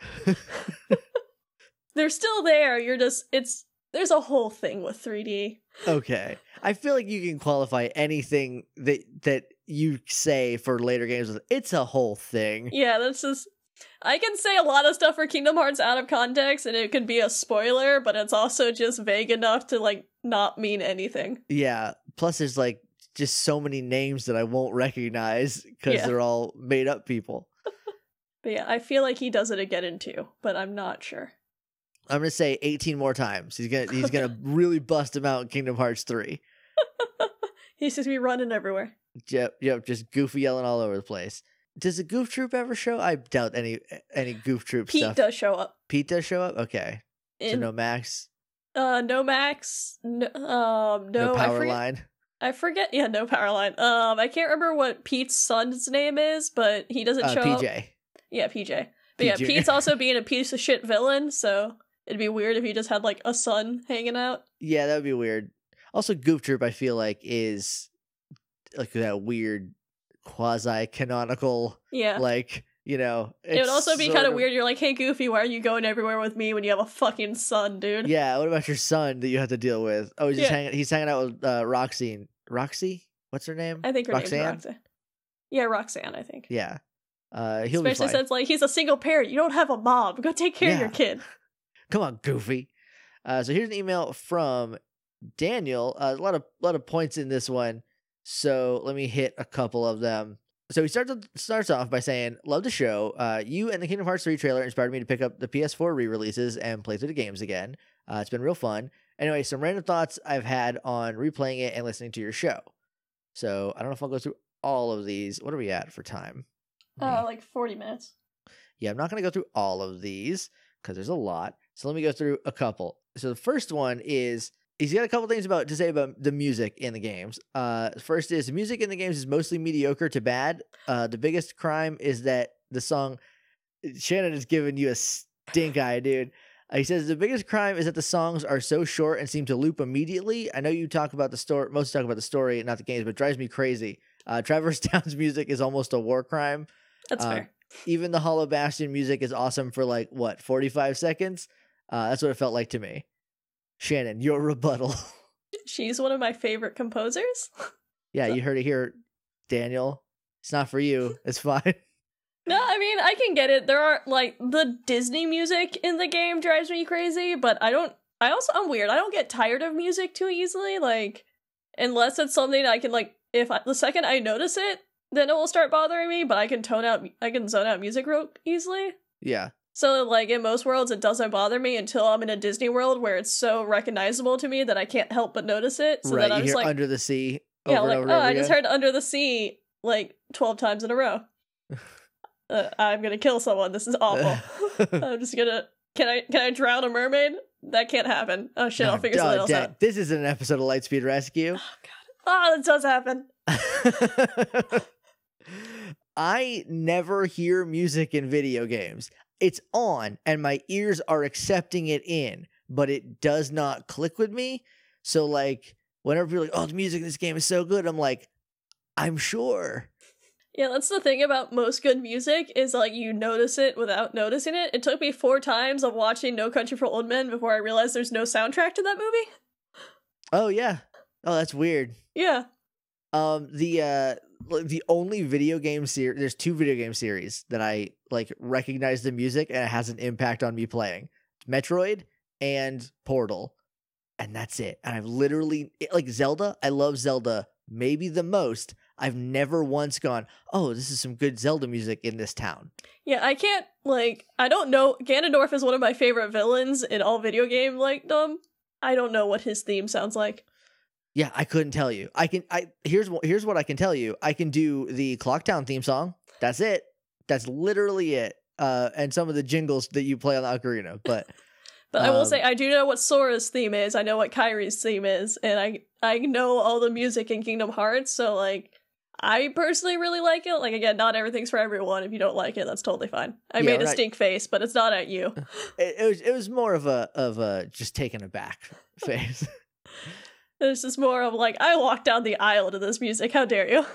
They're still there, you're just, it's There's a whole thing with three D. Okay. I feel like you can qualify anything that that you say for later games with, it's a whole thing. Yeah, that's just... I can say a lot of stuff for Kingdom Hearts out of context, and it can be a spoiler, but it's also just vague enough to, like, not mean anything. Yeah. Plus, there's, like, just so many names that I won't recognize because yeah. they're all made-up people. But yeah, I feel like he does it again in two, but I'm not sure. I'm gonna say eighteen more times. He's gonna he's gonna really bust him out in Kingdom Hearts three. He's just be running everywhere. Yep, yep, just Goofy yelling all over the place. Does a Goof Troop ever show? I doubt any any Goof Troop Pete stuff. Pete does show up. Pete does show up. Okay, in, so no Max. Uh, no Max. No, um, no, no power I forget, line. I forget. Yeah, no power line. Um, I can't remember what Pete's son's name is, but he doesn't uh, show P J. Up. P J. Yeah, P J. But P J. Yeah, Pete's also being a piece of shit villain, so. It'd be weird if you just had, like, a son hanging out. Yeah, that would be weird. Also, Goof Troop, I feel like, is, like, that weird quasi-canonical, yeah. like, you know. It would also be kind of weird. You're like, hey, Goofy, why are you going everywhere with me when you have a fucking son, dude? Yeah, what about your son that you have to deal with? Oh, he's, yeah. just hanging, he's hanging out with uh, Roxy. Roxy? What's her name? I think her Roxanne? name's Roxanne. Yeah, Roxanne, I think. Yeah. Uh, he'll Especially be since, like, he's a single parent. You don't have a mom. Go take care yeah. of your kid. Come on, Goofy. Uh, so here's an email from Daniel. Uh, a lot of lot of points in this one, so let me hit a couple of them. So he starts starts off by saying, "Love the show. Uh, you and the Kingdom Hearts three trailer inspired me to pick up the P S four re-releases and play through the games again. Uh, it's been real fun. Anyway, some random thoughts I've had on replaying it and listening to your show. So I don't know if I'll go through all of these. What are we at for time? Uh, hmm. Like forty minutes. Yeah, I'm not going to go through all of these because there's a lot." So let me go through a couple. So the first one is, he's got a couple things about to say about the music in the games. Uh, first is, the music in the games is mostly mediocre to bad. Uh, the biggest crime is that the song, Shannon is giving you a stink eye, dude. Uh, he says, the biggest crime is that the songs are so short and seem to loop immediately. I know you talk about the story, most talk about the story and not the games, but it drives me crazy. Uh, Traverse Town's music is almost a war crime. That's uh, fair. Even the Hollow Bastion music is awesome for like, what, forty-five seconds? Uh, that's what it felt like to me. Shannon, your rebuttal. She's one of my favorite composers. Yeah, you heard it here, Daniel. It's not for you. It's fine. No, I mean, I can get it. There are, like, the Disney music in the game drives me crazy, but I don't, I also, I'm weird. I don't get tired of music too easily, like, unless it's something I can, like, if I, the second I notice it, then it will start bothering me, but I can tone out, I can zone out music real easily. Yeah. So, like, in most worlds, it doesn't bother me until I'm in a Disney world where it's so recognizable to me that I can't help but notice it. So right, then I'm you just hear like, Under the Sea over yeah, and like, over oh, over I again. Just heard Under the Sea, like, twelve times in a row. uh, I'm gonna kill someone. This is awful. I'm just gonna... Can I can I drown a mermaid? That can't happen. Oh, shit, no, I'll figure duh, something else dad, out. This is an episode of Lightspeed Rescue. Oh, God. Oh, that does happen. I never hear music in video games. It's on, and my ears are accepting it in, but it does not click with me. So, like, whenever people are like, oh, the music in this game is so good, I'm like, I'm sure. Yeah, that's the thing about most good music is, like, you notice it without noticing it. It took me four times of watching No Country for Old Men before I realized there's no soundtrack to that movie. Oh, yeah. Oh, that's weird. Yeah. Um, the, uh... the only video game series, there's two video game series that I like recognize the music and it has an impact on me playing, Metroid and Portal, and that's it. And I've literally, like, Zelda, I love Zelda maybe the most. I've never once gone, oh, this is some good Zelda music in this town. Yeah, I can't, like, I don't know. Ganondorf is one of my favorite villains in all video game, like, um, I don't know what his theme sounds like. Yeah, I couldn't tell you. I can. I here's here's what I can tell you. I can do the Clocktown theme song. That's it. That's literally it. Uh, and some of the jingles that you play on the ocarina. But, but um, I will say I do know what Sora's theme is. I know what Kairi's theme is, and I I know all the music in Kingdom Hearts. So like, I personally really like it. Like again, not everything's for everyone. If you don't like it, that's totally fine. I yeah, made a not, stink face, but it's not at you. It, it was it was more of a of a just taken aback face. It's just more of like, I walked down the aisle to this music, how dare you?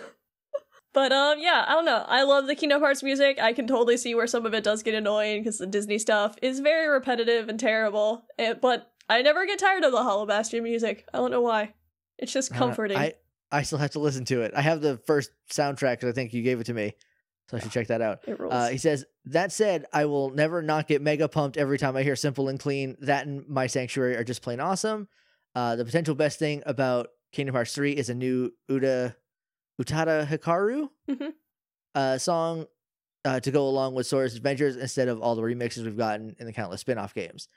But um, yeah, I don't know. I love the Kingdom Hearts music. I can totally see where some of it does get annoying because the Disney stuff is very repetitive and terrible. It, but I never get tired of the Hollow Bastion music. I don't know why. It's just comforting. Uh, I, I still have to listen to it. I have the first soundtrack because I think you gave it to me. So I should check that out. It rules. Uh, he says, that said, I will never not get mega pumped every time I hear Simple and Clean. That and My Sanctuary are just plain awesome. Uh, the potential best thing about Kingdom Hearts three is a new Uta, Utada Hikaru mm-hmm. uh, song uh, to go along with Sora's Adventures instead of all the remixes we've gotten in the countless spin-off games.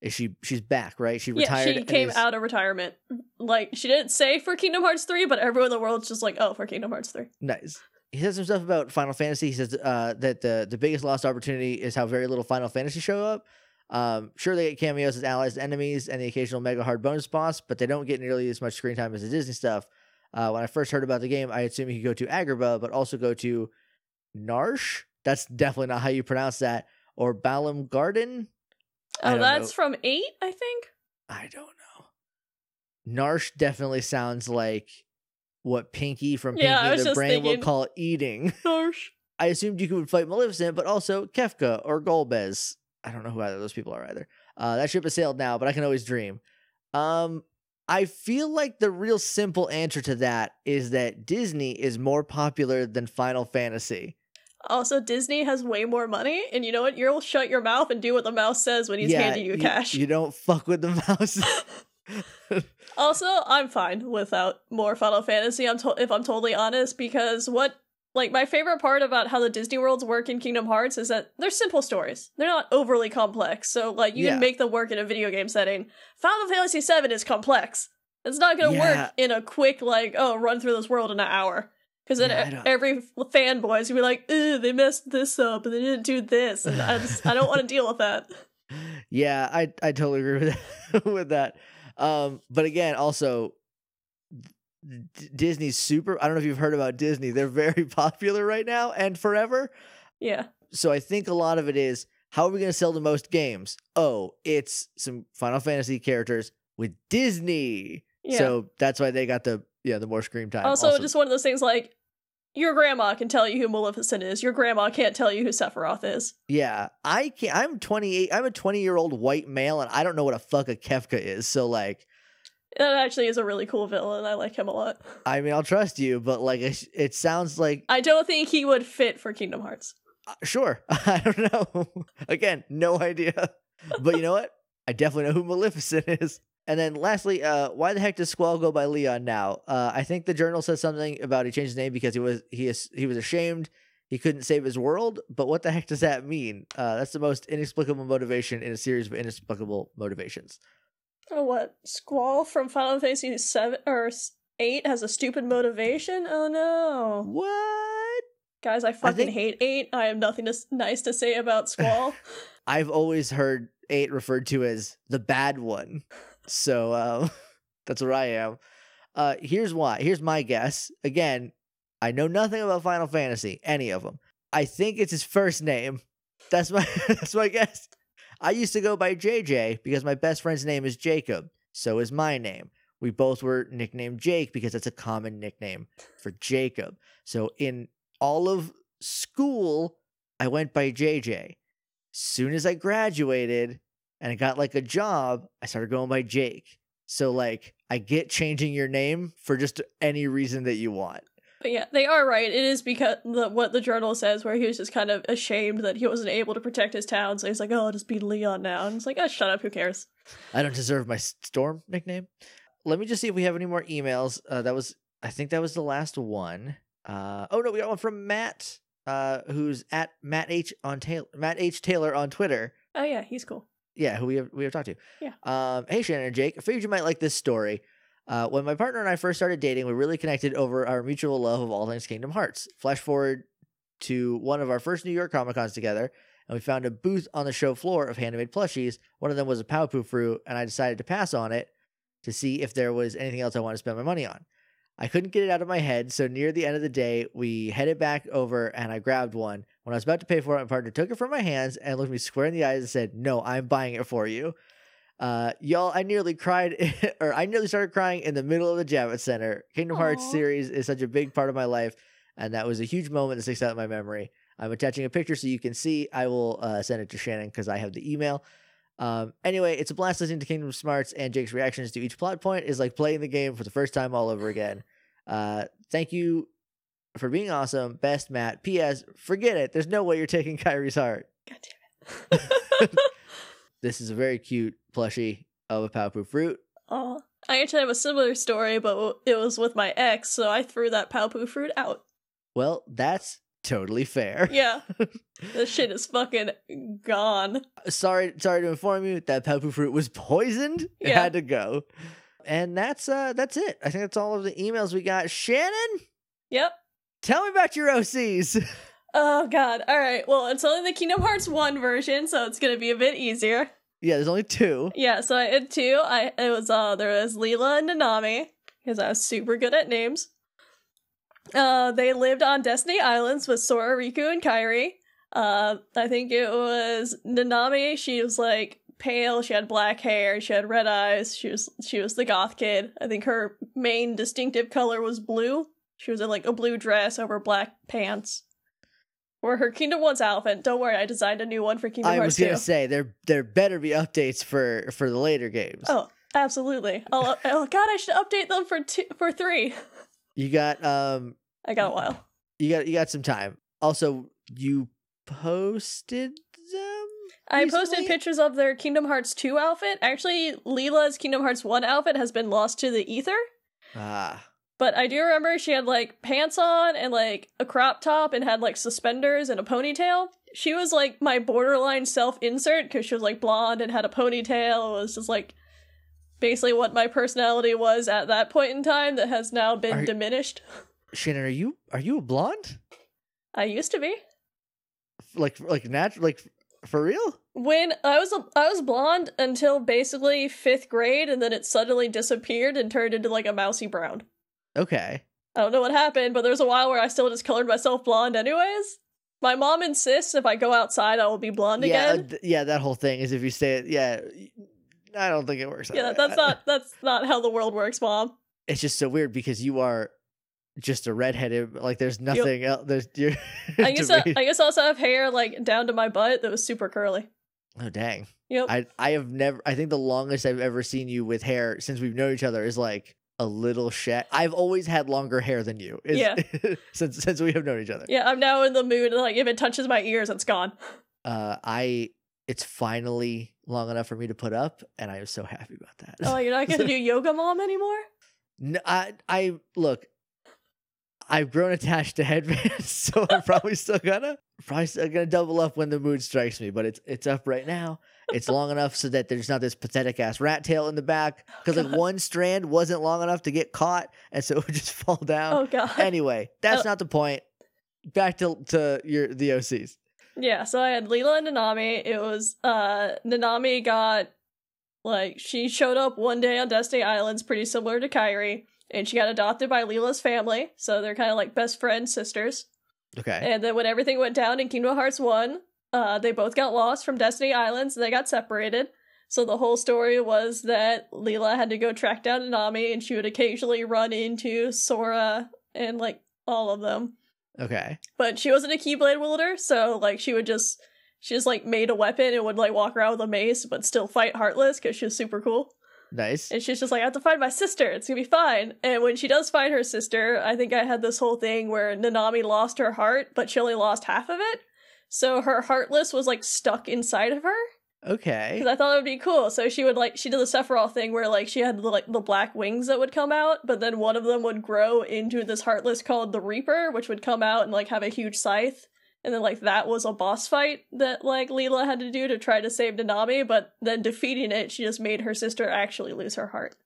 Is she she's back, right? She retired. Yeah, she came is... out of retirement. Like, she didn't say for Kingdom Hearts three, but everyone in the world's just like, oh, for Kingdom Hearts three. Nice. He says some stuff about Final Fantasy. He says uh, that the, the biggest lost opportunity is how very little Final Fantasy show up. Um, sure, they get cameos as allies and enemies and the occasional mega hard bonus boss, but they don't get nearly as much screen time as the Disney stuff. Uh, when I first heard about the game, I assumed you could go to Agrabah, but also go to Narsh. That's definitely not how you pronounce that. Or Balam Garden. Oh, that's know. from eight, I think? I don't know. Narsh definitely sounds like... what Pinky from Pinky yeah, and the Brain thinking, will call eating. Narsh. I assumed you could fight Maleficent, but also Kefka or Golbez. I don't know who either of those people are either. Uh, that ship has sailed now, but I can always dream. Um, I feel like the real simple answer to that is that Disney is more popular than Final Fantasy. Also, Disney has way more money, and you know what? You'll shut your mouth and do what the mouse says when he's yeah, handing you, you cash. You don't fuck with the mouse. Also, I'm fine without more Final Fantasy, I'm to- if I'm totally honest, because what, like, my favorite part about how the Disney worlds work in Kingdom Hearts is that they're simple stories. They're not overly complex, so, like, you yeah. can make them work in a video game setting. Final Fantasy seven is complex. It's not gonna yeah. work in a quick, like, oh, run through this world in an hour. Because then yeah, e- every fanboy is gonna be like, ew, they messed this up, and they didn't do this, and I just, I don't want to deal with that. Yeah, I, I totally agree with that. with that. Um, but again, also D- Disney's super, I don't know if you've heard about Disney. They're very popular right now and forever. Yeah. So I think a lot of it is, how are we going to sell the most games? Oh, it's some Final Fantasy characters with Disney. Yeah. So that's why they got the, yeah, the more screen time. Also, also, just one of those things like your grandma can tell you who Maleficent is. Your grandma can't tell you who Sephiroth is. Yeah. I can't, I'm twenty-eight. I'm a twenty year old white male and I don't know what a fuck a Kefka is. So like, that actually is a really cool villain. I like him a lot. I mean, I'll trust you, but like, it, it sounds like, I don't think he would fit for Kingdom Hearts. Uh, sure. I don't know. Again, no idea, but you know what? I definitely know who Maleficent is. And then lastly, uh, why the heck does Squall go by Leon now? Uh, I think the journal says something about he changed his name because he was he is, he was ashamed he couldn't save his world. But what the heck does that mean? Uh, that's the most inexplicable motivation in a series of inexplicable motivations. Oh, what? Squall from Final Fantasy seven or eight has a stupid motivation? Oh no! What? Guys, I fucking I think... hate eight. I have nothing to, nice to say about Squall. I've always heard eight referred to as the bad one. So uh, that's where I am. Uh, here's why. Here's my guess. Again, I know nothing about Final Fantasy, any of them. I think it's his first name. That's my that's my guess. I used to go by J J because my best friend's name is Jacob. So is my name. We both were nicknamed Jake because that's a common nickname for Jacob. So in all of school, I went by J J. Soon as I graduated... and I got like a job, I started going by Jake. So like, I get changing your name for just any reason that you want. But yeah, they are right. It is because the, what the journal says, where he was just kind of ashamed that he wasn't able to protect his town. So he's like, oh, I'll just be Leon now. And it's like, oh, shut up. Who cares? I don't deserve my Storm nickname. Let me just see if we have any more emails. Uh, that was, I think that was the last one. Uh, oh no, we got one from Matt, uh, who's at Matt H on Taylor, Matt H Taylor on Twitter. Oh yeah, he's cool. Yeah, who we have we have talked to. Yeah. Um, hey, Shannon and Jake. I figured you might like this story. Uh, when my partner and I first started dating, we really connected over our mutual love of all things Kingdom Hearts. Flash forward to one of our first New York Comic Cons together, and we found a booth on the show floor of handmade plushies. One of them was a Powpoofru, and I decided to pass on it to see if there was anything else I wanted to spend my money on. I couldn't get it out of my head, so near the end of the day, we headed back over, and I grabbed one. When I was about to pay for it, my partner took it from my hands and looked me square in the eyes and said, no, I'm buying it for you. Uh, y'all, I nearly cried, or I nearly started crying in the middle of the Javits Center. Kingdom Aww. Hearts series is such a big part of my life, and that was a huge moment that sticks out in my memory. I'm attaching a picture so you can see. I will uh, send it to Shannon because I have the email. Um, anyway, it's a blast listening to Kingdom Smarts, and Jake's reactions to each plot point is like playing the game for the first time all over again. Uh, thank you for being awesome. Best, Matt. P S. Forget it. There's no way you're taking Kairi's heart. God damn it. This is a very cute plushie of a Powpoo fruit. Oh, I actually have a similar story, but it was with my ex, so I threw that Powpoo fruit out. Well, that's totally fair. Yeah. This shit is fucking gone. Sorry sorry to inform you that Powpoo fruit was poisoned. It yeah. had to go. And that's uh, that's it. I think that's all of the emails we got. Shannon? Yep. Tell me about your O Cs. Oh, God. All right. Well, it's only the Kingdom Hearts one version, so it's going to be a bit easier. Yeah, there's only two. Yeah, so I had two. I it was uh there was Lila and Nanami, because I was super good at names. Uh, they lived on Destiny Islands with Sora, Riku, and Kairi. Uh, I think it was Nanami. She was like pale. She had black hair. She had red eyes. She was she was the goth kid. I think her main distinctive color was blue. She was in like a blue dress over black pants. Or her Kingdom One's outfit. Don't worry, I designed a new one for Kingdom I Hearts two. I was going to say, there there better be updates for, for the later games. Oh, absolutely. I'll, oh, God, I should update them for two, for three. You got... um. I got a while. You got you got some time. Also, you posted them recently? I posted pictures of their Kingdom Hearts two outfit. Actually, Lila's Kingdom Hearts one outfit has been lost to the ether. Ah. But I do remember she had, like, pants on and, like, a crop top and had, like, suspenders and a ponytail. She was, like, my borderline self-insert because she was, like, blonde and had a ponytail. It was just, like, basically what my personality was at that point in time that has now been are, diminished. Shannon, are you are you a blonde? I used to be. Like, like natural, like, for real? When I was a, I was blonde until basically fifth grade, and then it suddenly disappeared and turned into, like, a mousy brown. Okay. I don't know what happened, but there's a while where I still just colored myself blonde anyways. My mom insists if I go outside, I will be blonde yeah, again. Th- yeah, that whole thing is if you stay... Yeah, I don't think it works. Yeah, that that's not that's not how the world works, Mom. It's just so weird because you are just a redheaded... Like, there's nothing yep. else. There's, you're I used to, I used to also have hair, like, down to my butt that was super curly. Oh, dang. Yep. I I have never... I think the longest I've ever seen you with hair since we've known each other is, like... A little shat. I've always had longer hair than you. It's, yeah. since since we have known each other. Yeah, I'm now in the mood. Like, if it touches my ears, it's gone. Uh, I. It's finally long enough for me to put up, and I am so happy about that. Oh, you're not going to do yoga, Mom, anymore? No, I. I look. I've grown attached to headbands, so I'm probably still gonna probably still gonna double up when the mood strikes me. But it's it's up right now. It's long enough so that there's not this pathetic ass rat tail in the back. Because oh, like one strand wasn't long enough to get caught, and so it would just fall down. Oh god. Anyway, that's oh. not the point. Back to to your the O Cs. Yeah, so I had Lila and Nanami. It was uh Nanami got like she showed up one day on Destiny Islands, pretty similar to Kairi, and she got adopted by Lila's family, so they're kind of like best friend sisters. Okay. And then when everything went down in Kingdom Hearts one, Uh, they both got lost from Destiny Islands, and they got separated. So the whole story was that Lila had to go track down Nanami, and she would occasionally run into Sora and, like, all of them. Okay. But she wasn't a Keyblade wielder, so, like, she would just... She just, like, made a weapon and would, like, walk around with a mace, but still fight Heartless, because she was super cool. Nice. And she's just like, I have to find my sister. It's gonna be fine. And when she does find her sister, I think I had this whole thing where Nanami lost her heart, but she only lost half of it. So her Heartless was, like, stuck inside of her. Okay. Because I thought it would be cool. So she would, like, she did the Sephiroth thing where, like, she had, the, like, the black wings that would come out, but then one of them would grow into this Heartless called the Reaper, which would come out and, like, have a huge scythe. And then, like, that was a boss fight that, like, Lila had to do to try to save Nanami, but then defeating it, she just made her sister actually lose her heart.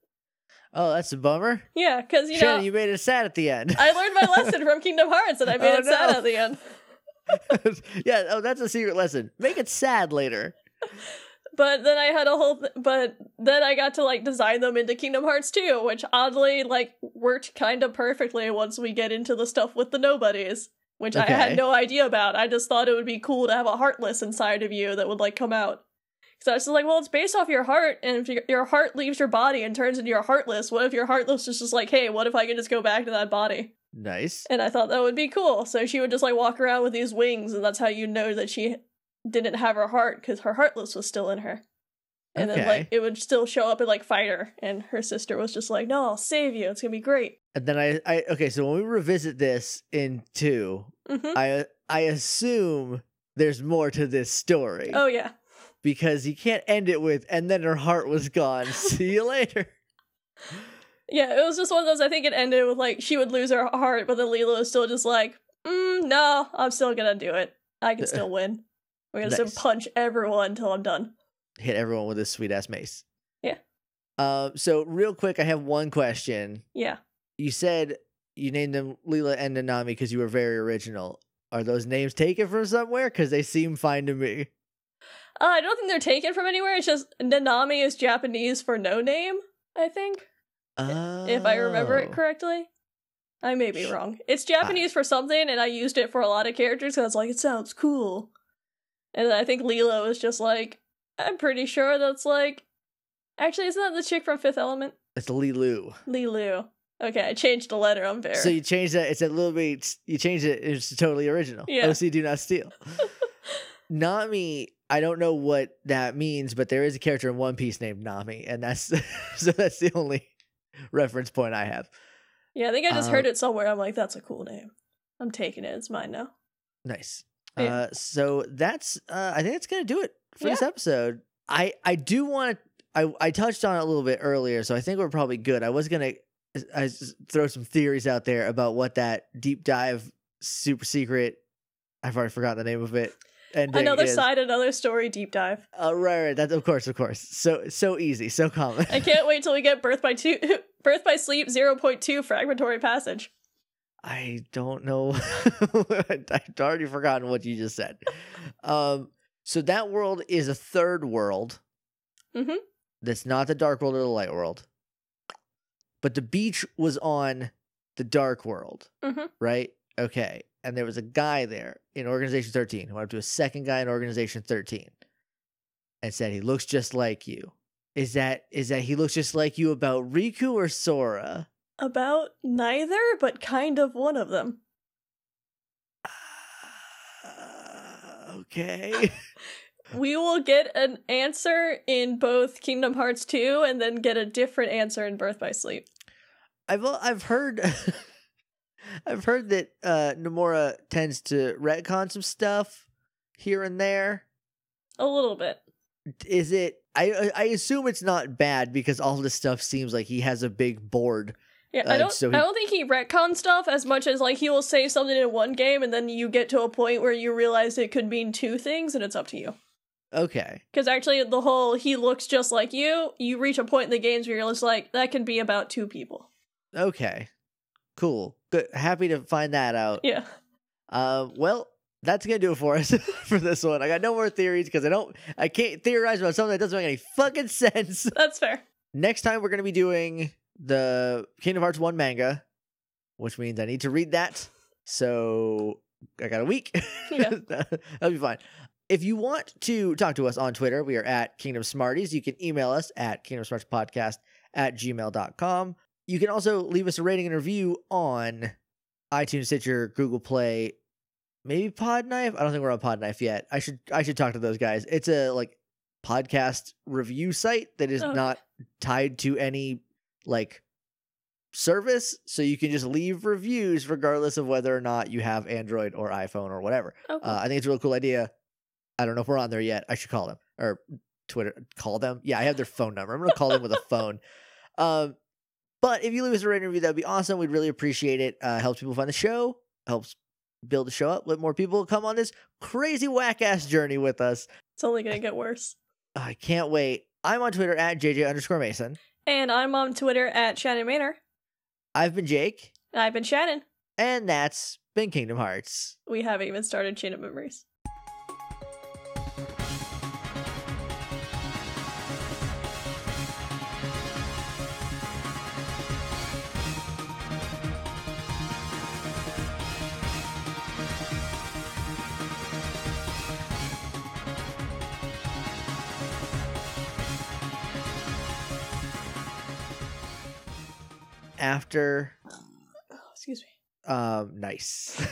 Oh, that's a bummer. Yeah, because, you Shannon, know... you made it sad at the end. I learned my lesson from Kingdom Hearts, and I made oh, it no. sad at the end. Yeah, oh, that's a secret lesson. Make it sad later. But then I had a whole th- but then I got to, like, design them into Kingdom Hearts two, which oddly, like, worked kind of perfectly once we get into the stuff with the nobodies, which okay. I had no idea about. I just thought it would be cool to have a Heartless inside of you that would, like, come out. So I was just like, well, it's based off your heart, and if your, your heart leaves your body and turns into your Heartless, what if your Heartless is just like, hey, what if I can just go back to that body? Nice. And I thought that would be cool. So she would just, like, walk around with these wings, and that's how you know that she didn't have her heart, because her Heartless was still in her. And okay. then, like, it would still show up and, like, fight her. And her sister was just like, no, I'll save you. It's going to be great. And then I, I, okay, so when we revisit this in two, mm-hmm. I, I assume there's more to this story. Oh, yeah. Because you can't end it with, and then her heart was gone. See you later. Yeah, it was just one of those, I think it ended with, like, she would lose her heart, but then Lila was still just like, mm, no, I'm still going to do it. I can still win. We're going nice. to still punch everyone until I'm done. Hit everyone with this sweet-ass mace. Yeah. Uh, so, real quick, I have one question. Yeah. You said you named them Lila and Nanami because you were very original. Are those names taken from somewhere? Because they seem fine to me. Uh, I don't think they're taken from anywhere. It's just Nanami is Japanese for no name, I think. Oh. If I remember it correctly. I may be wrong. It's Japanese ah. for something, and I used it for a lot of characters because I was like, it sounds cool. And then I think Lila was just like, I'm pretty sure that's like... Actually, isn't that the chick from Fifth Element? It's Lilu. Lilu. Okay, I changed the letter. I'm there. So you changed that. It's a little bit... You changed it. It's totally original. Yeah. O C Do Not Steal. Nami, I don't know what that means, but there is a character in One Piece named Nami, and that's... so that's the only reference point I have. Yeah, I think I just um, heard it somewhere. I'm like, that's a cool name. I'm taking it. It's mine now. Nice. Yeah. Uh, so that's... Uh, I think that's going to do it. For yeah. this episode, I, I do want to, I, I touched on it a little bit earlier, so I think we're probably good. I was going to throw some theories out there about what that deep dive, super secret, I've already forgotten the name of it. Another is. Side, another story, deep dive. Uh, right, right. That's, of course, of course. So so easy, so common. I can't wait till we get Birth by two, Birth by Sleep zero point two Fragmentary Passage. I don't know. I've already forgotten what you just said. Um. So that world is a third world. Mm-hmm. That's not the dark world or the light world. But the beach was on the dark world, mm-hmm. right? Okay. And there was a guy there in Organization thirteen who went up to a second guy in Organization thirteen and said, he looks just like you. Is that is that he looks just like you about Riku or Sora? About neither, but kind of one of them. Okay. We will get an answer in both Kingdom Hearts two and then get a different answer in Birth by Sleep. I've I've heard I've heard that uh, Nomura tends to retcon some stuff here and there. A little bit. Is it I I assume it's not bad because all this stuff seems like he has a big board. Yeah, I don't. Uh, so he, I don't think he retcons stuff as much as like he will say something in one game, and then you get to a point where you realize it could mean two things, and it's up to you. Okay. Because actually, the whole "he looks just like you," you reach a point in the games where you're just like, that can be about two people. Okay. Cool. Good. Happy to find that out. Yeah. Uh, well, that's gonna do it for us for this one. I got no more theories because I don't. I can't theorize about something that doesn't make any fucking sense. That's fair. Next time we're gonna be doing the Kingdom Hearts one manga, which means I need to read that. So I got a week. Yeah. That'll be fine. If you want to talk to us on Twitter, we are at Kingdom Smarties. You can email us at kingdom smarts podcast at gmail dot com. You can also leave us a rating and review on iTunes, Stitcher, Google Play, maybe Podknife. I don't think we're on Podknife yet. I should I should talk to those guys. It's a like podcast review site that is oh. not tied to any like service, so you can just leave reviews regardless of whether or not you have Android or iPhone or whatever. Okay. Uh, I think it's a really cool idea. I don't know if we're on there yet. I should call them or Twitter call them. Yeah, I have their phone number. I'm gonna call them with a phone. Um, but if you leave us a rating review, that'd be awesome. We'd really appreciate it. Uh, helps people find the show. Helps build the show up. Let more people come on this crazy whack ass journey with us. It's only gonna get worse. I can't wait. I'm on Twitter at J J underscore Mason. And I'm on Twitter at Shannon Maynor. I've been Jake. And I've been Shannon. And that's been Kingdom Hearts. We haven't even started Chain of Memories. After, oh, excuse me. Um, nice.